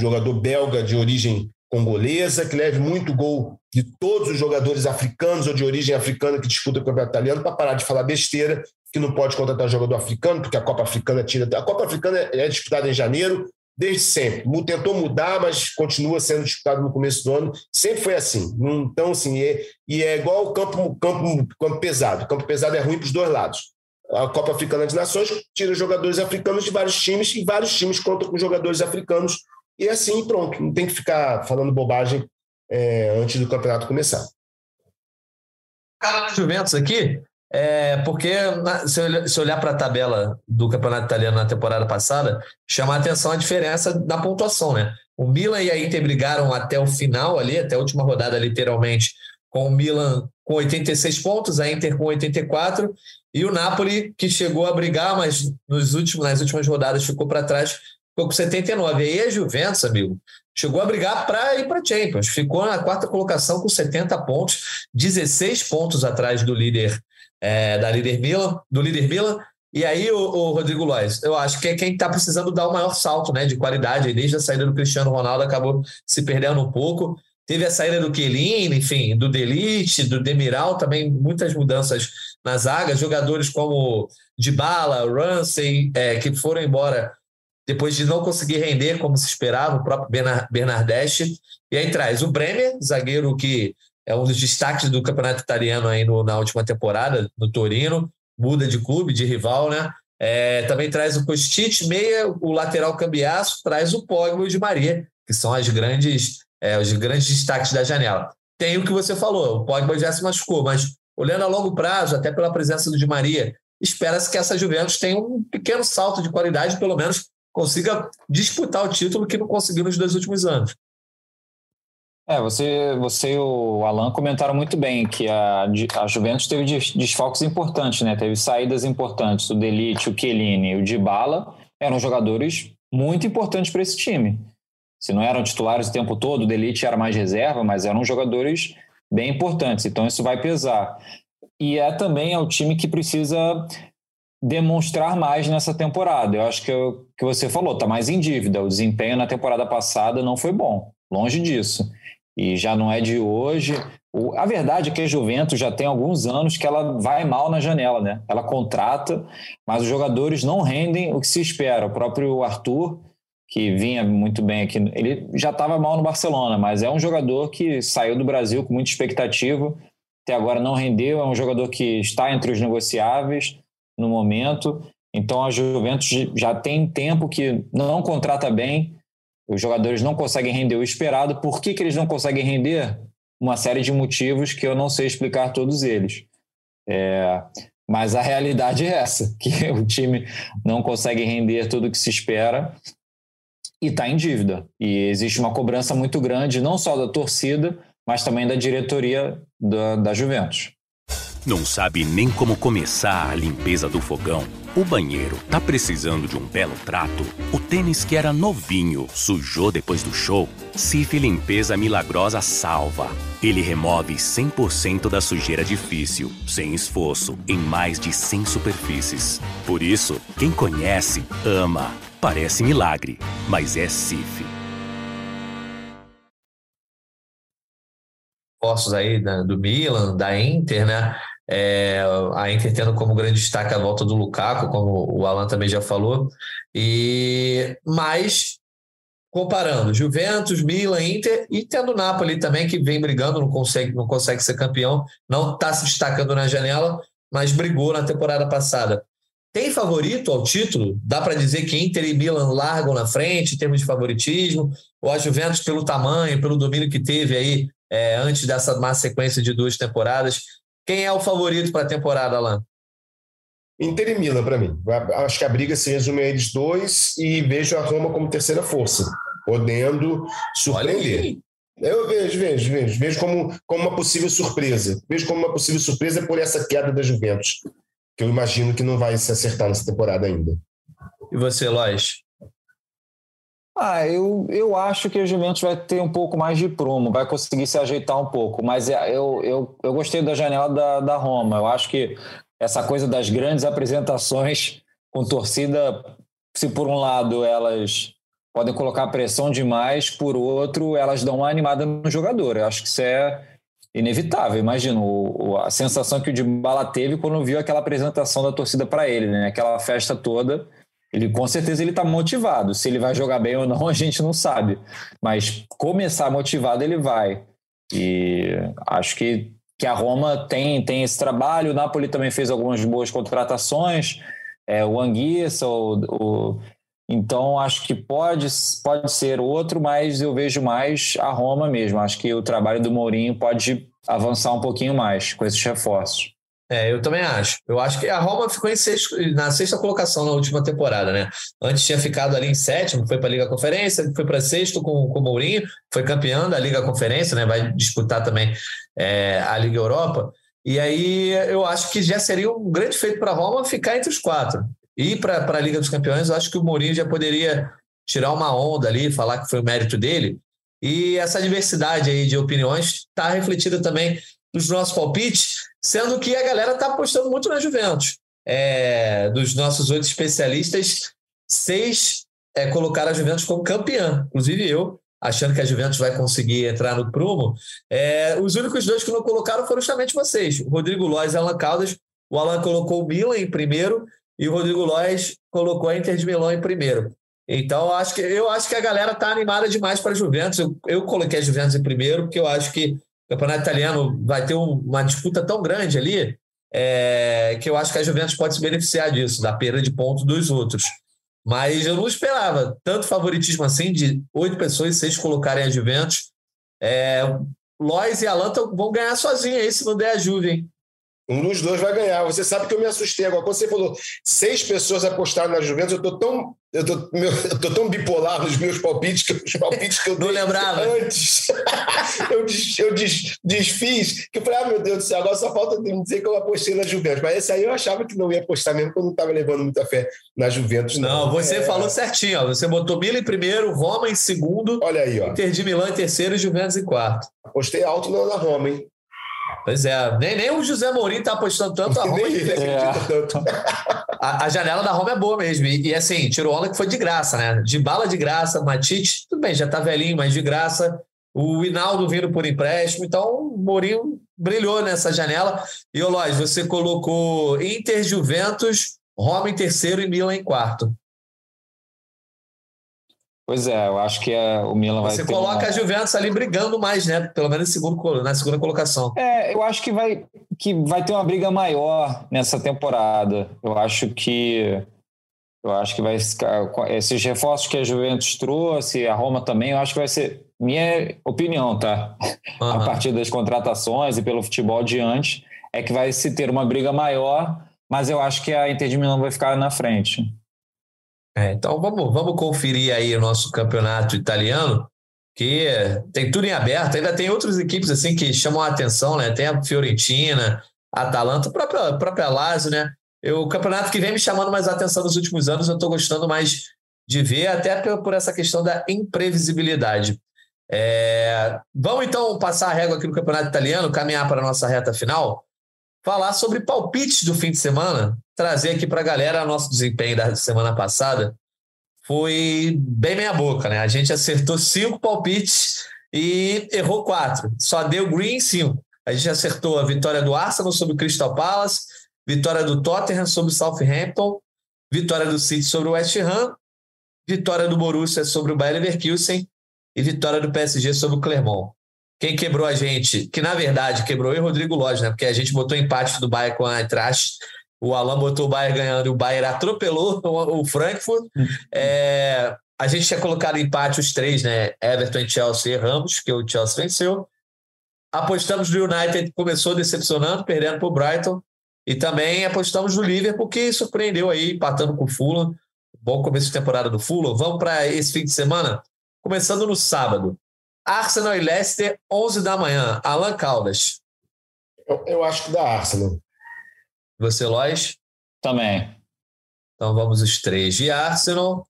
jogador belga de origem congolesa, que deve muito gol de todos os jogadores africanos ou de origem africana que disputa o campeonato italiano, para parar de falar besteira, que não pode contratar jogador africano, porque a Copa Africana tira... A Copa Africana é disputada em janeiro, desde sempre. Tentou mudar, mas continua sendo disputado no começo do ano. Sempre foi assim. Então, assim, é, e é igual o campo, campo, campo pesado. O campo pesado é ruim para os dois lados. A Copa Africana de Nações tira jogadores africanos de vários times e vários times contam com jogadores africanos. E assim, pronto. Não tem que ficar falando bobagem é, antes do campeonato começar. Cara, Juventus aqui, É, porque se, se olhar para a tabela do Campeonato Italiano na temporada passada, chamar a atenção a diferença da pontuação, né? O Milan e a Inter brigaram até o final ali, até a última rodada literalmente, com o Milan com oitenta e seis pontos, a Inter com oitenta e quatro, e o Napoli, que chegou a brigar, mas nos últimos, nas últimas rodadas ficou para trás, ficou com setenta e nove. E aí a Juventus, amigo, chegou a brigar para ir para a Champions, ficou na quarta colocação com setenta pontos, dezesseis pontos atrás do líder É, da líder Milan, do líder Milan. E aí o, o Rodrigo Lois, eu acho que é quem está precisando dar o maior salto, né, de qualidade, desde a saída do Cristiano Ronaldo acabou se perdendo um pouco, teve a saída do Chiellini, enfim, do De Ligt, do Demiral, também muitas mudanças na zaga, jogadores como Dybala, Ramsey, é, que foram embora depois de não conseguir render como se esperava, o próprio Bernardeschi. E aí traz o Bremer, zagueiro que é um dos destaques do Campeonato Italiano aí no, na última temporada, no Torino. Muda de clube, de rival, né? É, também traz o Kostic, meia, o lateral Cambiasso, traz o Pogba e o Di Maria, que são as grandes, é, os grandes destaques da janela. Tem o que você falou, o Pogba já se machucou, mas olhando a longo prazo, até pela presença do Di Maria, espera-se que essa Juventus tenha um pequeno salto de qualidade, pelo menos consiga disputar o título que não conseguiu nos dois últimos anos. É, você, você e o Alan comentaram muito bem que a, a Juventus teve desfalques importantes, né? Teve saídas importantes. O De Ligt, o Chiellini e o Dybala eram jogadores muito importantes para esse time. Se não eram titulares o tempo todo, o De Ligt era mais reserva, mas eram jogadores bem importantes. Então isso vai pesar. E é também é o time que precisa demonstrar mais nessa temporada. Eu acho que o que você falou, está mais em dívida. O desempenho na temporada passada não foi bom, longe disso. E já não é de hoje. O, a verdade é que a Juventus já tem alguns anos que ela vai mal na janela, né? Ela contrata, mas os jogadores não rendem o que se espera. O próprio Arthur, que vinha muito bem aqui, ele já estava mal no Barcelona, mas é um jogador que saiu do Brasil com muita expectativa, até agora não rendeu, é um jogador que está entre os negociáveis no momento. Então a Juventus já tem tempo que não contrata bem, os jogadores não conseguem render o esperado. Por que que eles não conseguem render? Uma série de motivos que eu não sei explicar todos eles. É, mas a realidade é essa, que o time não consegue render tudo o que se espera e está em dívida. E existe uma cobrança muito grande, não só da torcida, mas também da diretoria da, da Juventus. Não sabe nem como começar a limpeza do fogão? O banheiro tá precisando de um belo trato? O tênis que era novinho sujou depois do show? Cif Limpeza Milagrosa salva. Ele remove cem por cento da sujeira difícil, sem esforço, em mais de cem superfícies. Por isso, quem conhece, ama. Parece milagre, mas é Cif. Esforços aí da, do Milan, da Inter, né? É, a Inter tendo como grande destaque a volta do Lukaku, como o Alan também já falou. E, mas, comparando Juventus, Milan, Inter, e tendo o Napoli também, que vem brigando, não consegue, não consegue ser campeão, não está se destacando na janela, mas brigou na temporada passada. Tem favorito ao título? Dá para dizer que Inter e Milan largam na frente em termos de favoritismo? Ou a Juventus, pelo tamanho, pelo domínio que teve aí, é, antes dessa má sequência de duas temporadas, quem é o favorito para a temporada, Alan? Inter e Milan, para mim. Acho que a briga se resume a eles dois e vejo a Roma como terceira força, podendo surpreender. Eu vejo, vejo, vejo. Vejo como, como uma possível surpresa. Vejo como uma possível surpresa por essa queda da Juventus, que eu imagino que não vai se acertar nessa temporada ainda. E você, Lois? Ah, eu, eu acho que o Juventus vai ter um pouco mais de prumo, vai conseguir se ajeitar um pouco, mas eu, eu, eu gostei da janela da, da Roma. Eu acho que essa coisa das grandes apresentações com torcida, se por um lado elas podem colocar pressão demais, por outro elas dão uma animada no jogador. Eu acho que isso é inevitável. Imagino a sensação que o Dybala teve quando viu aquela apresentação da torcida para ele, né? Aquela festa toda. Ele, com certeza ele está motivado. Se ele vai jogar bem ou não, a gente não sabe. Mas começar motivado, ele vai. E acho que, que a Roma tem, tem esse trabalho. O Napoli também fez algumas boas contratações. É, o Anguissa. O, o... Então, acho que pode, pode ser outro, mas eu vejo mais a Roma mesmo. Acho que o trabalho do Mourinho pode avançar um pouquinho mais com esses reforços. É, eu também acho. Eu acho que a Roma ficou em sexto, na sexta colocação na última temporada, né? Antes tinha ficado ali em sétimo, foi para a Liga Conferência, foi para sexto com, com o Mourinho, foi campeão da Liga Conferência, né? Vai disputar também é, a Liga Europa. E aí eu acho que já seria um grande feito para a Roma ficar entre os quatro. E para a Liga dos Campeões, eu acho que o Mourinho já poderia tirar uma onda ali, falar que foi o mérito dele. E essa diversidade aí de opiniões está refletida também nos nossos palpites, sendo que a galera está apostando muito na Juventus. É, dos nossos oito especialistas, seis é, colocaram a Juventus como campeã, inclusive eu, achando que a Juventus vai conseguir entrar no prumo. É, os únicos dois que não colocaram foram justamente vocês, o Rodrigo Lois e Alan Caldas. O Alan colocou o Milan em primeiro e o Rodrigo Lois colocou a Inter de Milão em primeiro. Então, eu acho que, eu acho que a galera está animada demais para a Juventus. Eu, eu coloquei a Juventus em primeiro, porque eu acho que o Campeonato Italiano vai ter um, uma disputa tão grande ali, é, que eu acho que a Juventus pode se beneficiar disso, da perda de ponto dos outros. Mas eu não esperava tanto favoritismo assim, de oito pessoas, seis colocarem a Juventus. É, Lois e Alan vão ganhar sozinhos aí, se não der a Juve, hein? Um dos dois vai ganhar. Você sabe que eu me assustei agora. Quando você falou seis pessoas apostaram na Juventus, eu estou tão, eu tô, meu, eu tô tão bipolar nos meus palpites que, os palpites que eu não lembrava antes. eu des, eu des, desfiz. Que eu falei, ah, meu Deus do céu, agora só falta me dizer que eu apostei na Juventus. Mas esse aí eu achava que não ia apostar mesmo, porque eu não estava levando muita fé na Juventus. Não, não você é... falou certinho. Ó. Você botou Milan em primeiro, Roma em segundo. Olha aí, ó. Inter de Milão em terceiro e Juventus em quarto. Apostei alto na Roma, hein? Pois é, nem, nem o José Mourinho tá apostando tanto, a Roma nem ele acredita tanto. A, a janela da Roma é boa mesmo, e, e assim, tirou onda que foi de graça, né? De bala de graça, Matite, tudo bem, já tá velhinho, mas de graça, o Hinaldo vindo por empréstimo, então o Mourinho brilhou nessa janela. E, ô Lois, você colocou Inter, Juventus, Roma em terceiro e Milan em quarto. Pois é, eu acho que a, o Milan vai Você ter coloca uma... a Juventus ali brigando mais, né? Pelo menos segundo, na segunda colocação. É, eu acho que vai, que vai ter uma briga maior nessa temporada. Eu acho que... Eu acho que vai... Esses reforços que a Juventus trouxe, a Roma também, eu acho que vai ser... Minha opinião, tá? Uhum. A partir das contratações e pelo futebol de antes, é que vai se ter uma briga maior, mas eu acho que a Inter de Milão vai ficar na frente. É, então vamos, vamos conferir aí o nosso campeonato italiano, que tem tudo em aberto. Ainda tem outras equipes assim que chamam a atenção, né? Tem a Fiorentina, a Atalanta, a própria, a própria Lazio, né? Eu, o campeonato que vem me chamando mais a atenção nos últimos anos, eu estou gostando mais de ver, até por essa questão da imprevisibilidade. É, vamos então passar a régua aqui no campeonato italiano, caminhar para a nossa reta final, falar sobre palpites do fim de semana, trazer aqui para a galera. Nosso desempenho da semana passada foi bem meia boca, né? A gente acertou cinco palpites e errou quatro, só deu green em cinco. A gente acertou a vitória do Arsenal sobre o Crystal Palace, vitória do Tottenham sobre o Southampton, vitória do City sobre o West Ham, vitória do Borussia sobre o Bayer Leverkusen e vitória do P S G sobre o Clermont. Quem quebrou a gente, que na verdade quebrou, é o Rodrigo Lois, né? Porque a gente botou empate do Bayern com a Eintracht, o Alan botou o Bayern ganhando e o Bayern atropelou o Frankfurt. É, a gente tinha colocado empate os três, né? Everton e Chelsea, erramos, que o Chelsea venceu. Apostamos no United, começou decepcionando, perdendo para o Brighton. E também apostamos no Liverpool, que surpreendeu aí, empatando com o Fulham. Bom começo de temporada do Fulham. Vamos para esse fim de semana, começando no sábado. Arsenal e Leicester, onze da manhã. Alan Caldas. Eu, eu acho que dá Arsenal. Você, Lois? Também. Então vamos os três de Arsenal.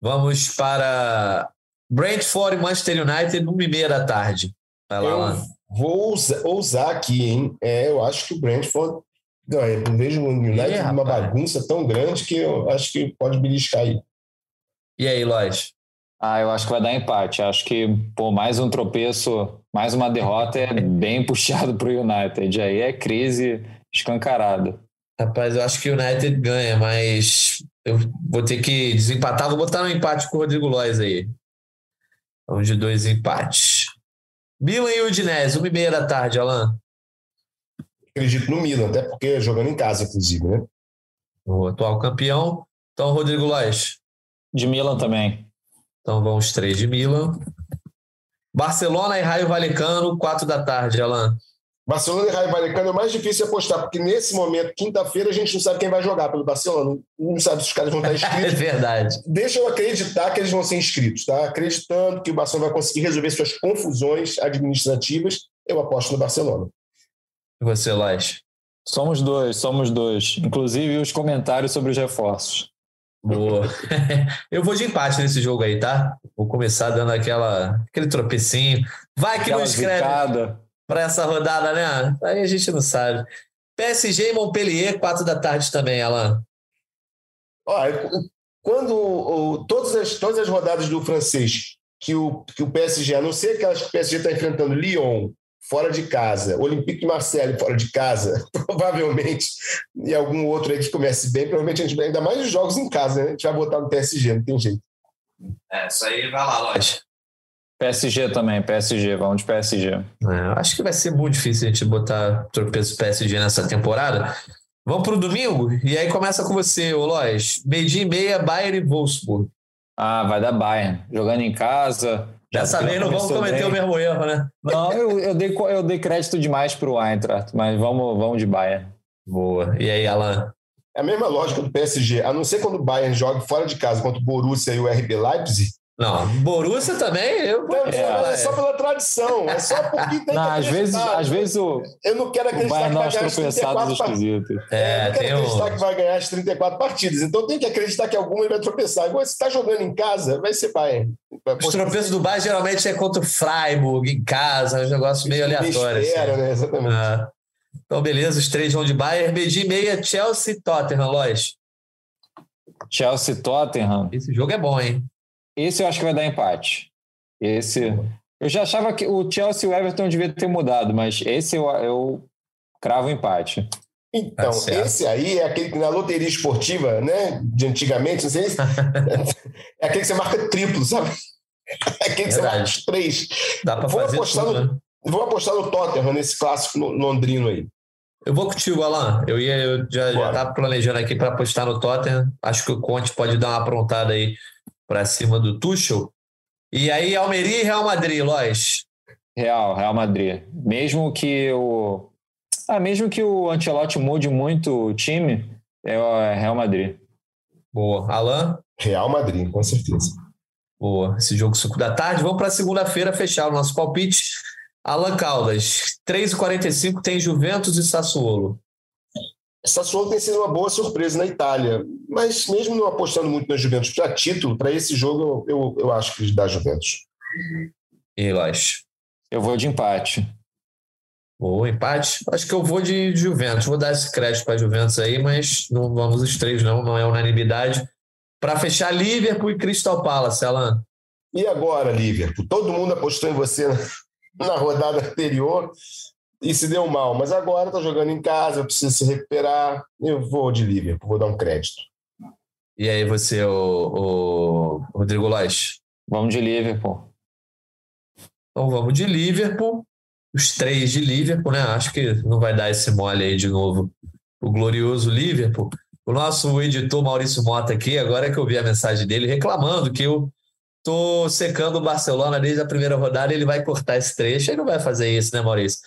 Vamos para Brentford e Manchester United, uma e meia da tarde. Vai lá, eu Alan. Vou ousar aqui, hein? É, eu acho que o Brentford... Não, eu vejo o United é, uma rapaz. bagunça tão grande que eu acho que pode beliscar aí. E aí, Lois? Ah, eu acho que vai dar empate. Acho que, pô, mais um tropeço, mais uma derrota é bem puxado para o United. Aí é crise escancarada. Rapaz, eu acho que o United ganha, mas eu vou ter que desempatar. Vou botar um empate com o Rodrigo Lois aí. Vamos de dois empates. Milan e Udinese, uma e meia da tarde, Alan. Acredito no Milan, até porque jogando em casa, inclusive, né? O atual campeão. Então, Rodrigo Lois. De Milan também. Então vão os três de Milan. Barcelona e Rayo Vallecano, quatro da tarde, Alan. Barcelona e Rayo Vallecano é mais difícil apostar, porque nesse momento, quinta-feira, a gente não sabe quem vai jogar pelo Barcelona, não sabe se os caras vão estar inscritos. É verdade. Deixa eu acreditar que eles vão ser inscritos, tá? Acreditando que o Barcelona vai conseguir resolver suas confusões administrativas, eu aposto no Barcelona. E você, Lais? Somos dois, somos dois. Inclusive os comentários sobre os reforços. Boa. Eu vou de empate nesse jogo aí, tá? Vou começar dando aquela, aquele tropecinho. Vai que não escreve... para essa rodada, né? Aí a gente não sabe. P S G e Montpellier, quatro da tarde também, Alan. Olha, quando o, todas, as, todas as rodadas do francês que o, que o P S G, a não ser aquelas que o P S G está enfrentando, Lyon, fora de casa, Olympique de Marseille, fora de casa, provavelmente, e algum outro aí que comece bem, provavelmente a gente vai ainda mais os jogos em casa, né? A gente vai botar no P S G, não tem jeito. É, isso aí vai lá, Lodge. P S G também, P S G, vamos de P S G. É, acho que vai ser muito difícil a gente botar tropeço P S G nessa temporada. Vamos para o domingo? E aí começa com você, Lois. Meio-dia e meia, Bayern e Wolfsburg. Ah, vai dar Bayern. Jogando em casa. Dessa vez não vamos cometer bem. O mesmo erro, né? Não, eu, eu, dei, eu dei crédito demais para o Eintracht, mas vamos, vamos de Bayern. Boa. E aí, Alan? É a mesma lógica do P S G. A não ser quando o Bayern joga fora de casa contra o Borussia e o R B Leipzig. Não, Borussia também, eu é, é, é só pela tradição, é só porque tem não, que às vezes, às vezes o eu não quero acreditar que vai ganhar as trinta e quatro partidas. É, eu não quero acreditar um... que vai ganhar as trinta e quatro partidas, então tem que acreditar que alguma vai tropeçar. Agora, se está jogando em casa, vai ser Bayern. Os tropeços do Bayern geralmente é contra o Freiburg, em casa, uns negócios meio aleatórios. Assim. Né? Exatamente. Ah, então, beleza, os três vão de Bayern, meio-dia e meia, Chelsea e Tottenham, Lois. Chelsea e Tottenham. Esse jogo é bom, hein? Esse eu acho que vai dar empate. Esse. Eu já achava que o Chelsea e o Everton devia ter mudado, mas esse eu, eu cravo empate. Então, tá esse aí é aquele que na loteria esportiva, né? De antigamente, não sei se. É aquele que você marca triplo, sabe? É aquele que você marca os três. Dá pra vou fazer apostar tudo, no, né? Vou apostar no Tottenham, nesse clássico londrino aí. Eu vou contigo, Alan. Eu, ia, eu já estava planejando aqui para apostar no Tottenham. Acho que o Conte pode dar uma aprontada aí para cima do Tuchel. E aí, Almeria e Real Madrid, Lois? Real, Real Madrid. Mesmo que o... Ah, mesmo que o Ancelotti mude muito o time, é o Real Madrid. Boa. Alan? Real Madrid, com certeza. Boa. Esse jogo cinco da tarde. Vamos para segunda-feira fechar o nosso palpite. Alan Caldas, três e quarenta e cinco tem Juventus e Sassuolo. Sassuolo tem sido uma boa surpresa na Itália, mas mesmo não apostando muito na Juventus para título, para esse jogo eu, eu acho que dá Juventus. E Lóis? Eu vou de empate. Boa, empate? Acho que eu vou de Juventus, vou dar esse crédito para Juventus aí, mas não vamos os três não, não é unanimidade. Para fechar, Liverpool e Crystal Palace, Alan. E agora, Liverpool? Todo mundo apostou em você na rodada anterior e se deu mal, mas agora tá jogando em casa, precisa se recuperar, eu vou de Liverpool, vou dar um crédito. E aí você, o, o Rodrigo Lois? Vamos de Liverpool. Então vamos de Liverpool, os três de Liverpool, né? Acho que não vai dar esse mole aí de novo, o glorioso Liverpool. O nosso editor Maurício Mota aqui, agora é que eu vi a mensagem dele reclamando que eu tô secando o Barcelona desde a primeira rodada, ele vai cortar esse trecho, ele não vai fazer isso, né, Maurício?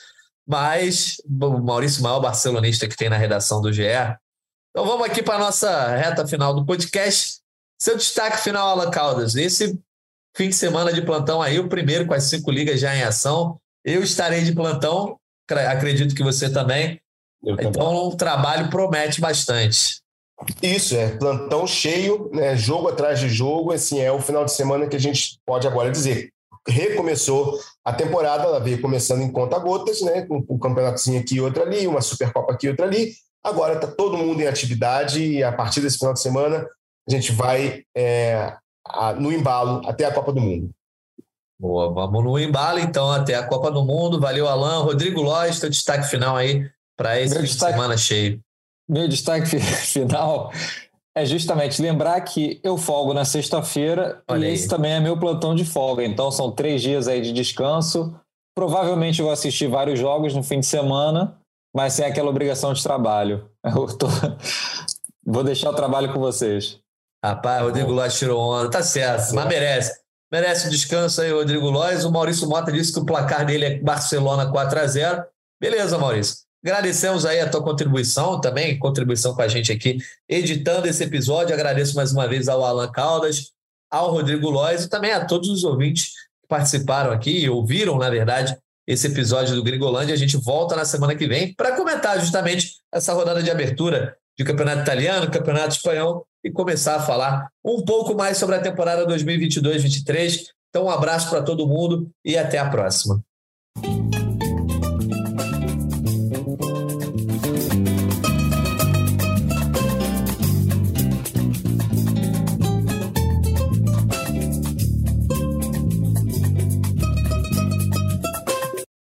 Mas o Maurício Maior, barcelonista que tem na redação do G E. Então vamos aqui para a nossa reta final do podcast. Seu destaque final, Alan Caldas. Esse fim de semana de plantão aí, o primeiro com as cinco ligas já em ação. Eu estarei de plantão, acredito que você também. Eu então também. O trabalho promete bastante. Isso, é plantão cheio, né? Jogo atrás de jogo. Assim, é o final de semana que a gente pode agora dizer. Recomeçou a temporada, ela veio começando em conta-gotas, né? Com um campeonatozinho aqui e outro ali, uma Supercopa aqui e outra ali. Agora está todo mundo em atividade e a partir desse final de semana a gente vai é, a, no embalo até a Copa do Mundo. Boa, vamos no embalo então até a Copa do Mundo. Valeu, Alan. Rodrigo Lois, teu destaque final aí para esse meu fim destaque, de semana cheio. Meu destaque final... é justamente lembrar que eu folgo na sexta-feira e esse também é meu plantão de folga. Então são três dias aí de descanso. Provavelmente eu vou assistir vários jogos no fim de semana, mas sem aquela obrigação de trabalho. Eu tô... vou deixar o trabalho com vocês. Rapaz, Rodrigo Lois tirou onda. Tá certo, mas merece. Merece o descanso aí, Rodrigo Lois. O Maurício Mota disse que o placar dele é Barcelona quatro a zero. Beleza, Maurício. Agradecemos aí a tua contribuição também, contribuição com a gente aqui, editando esse episódio. Agradeço mais uma vez ao Alan Caldas, ao Rodrigo Lois e também a todos os ouvintes que participaram aqui e ouviram, na verdade, esse episódio do Gringolândia. A gente volta na semana que vem para comentar justamente essa rodada de abertura de Campeonato Italiano, Campeonato Espanhol e começar a falar um pouco mais sobre a temporada dois mil e vinte e dois, vinte e três. Então, um abraço para todo mundo e até a próxima.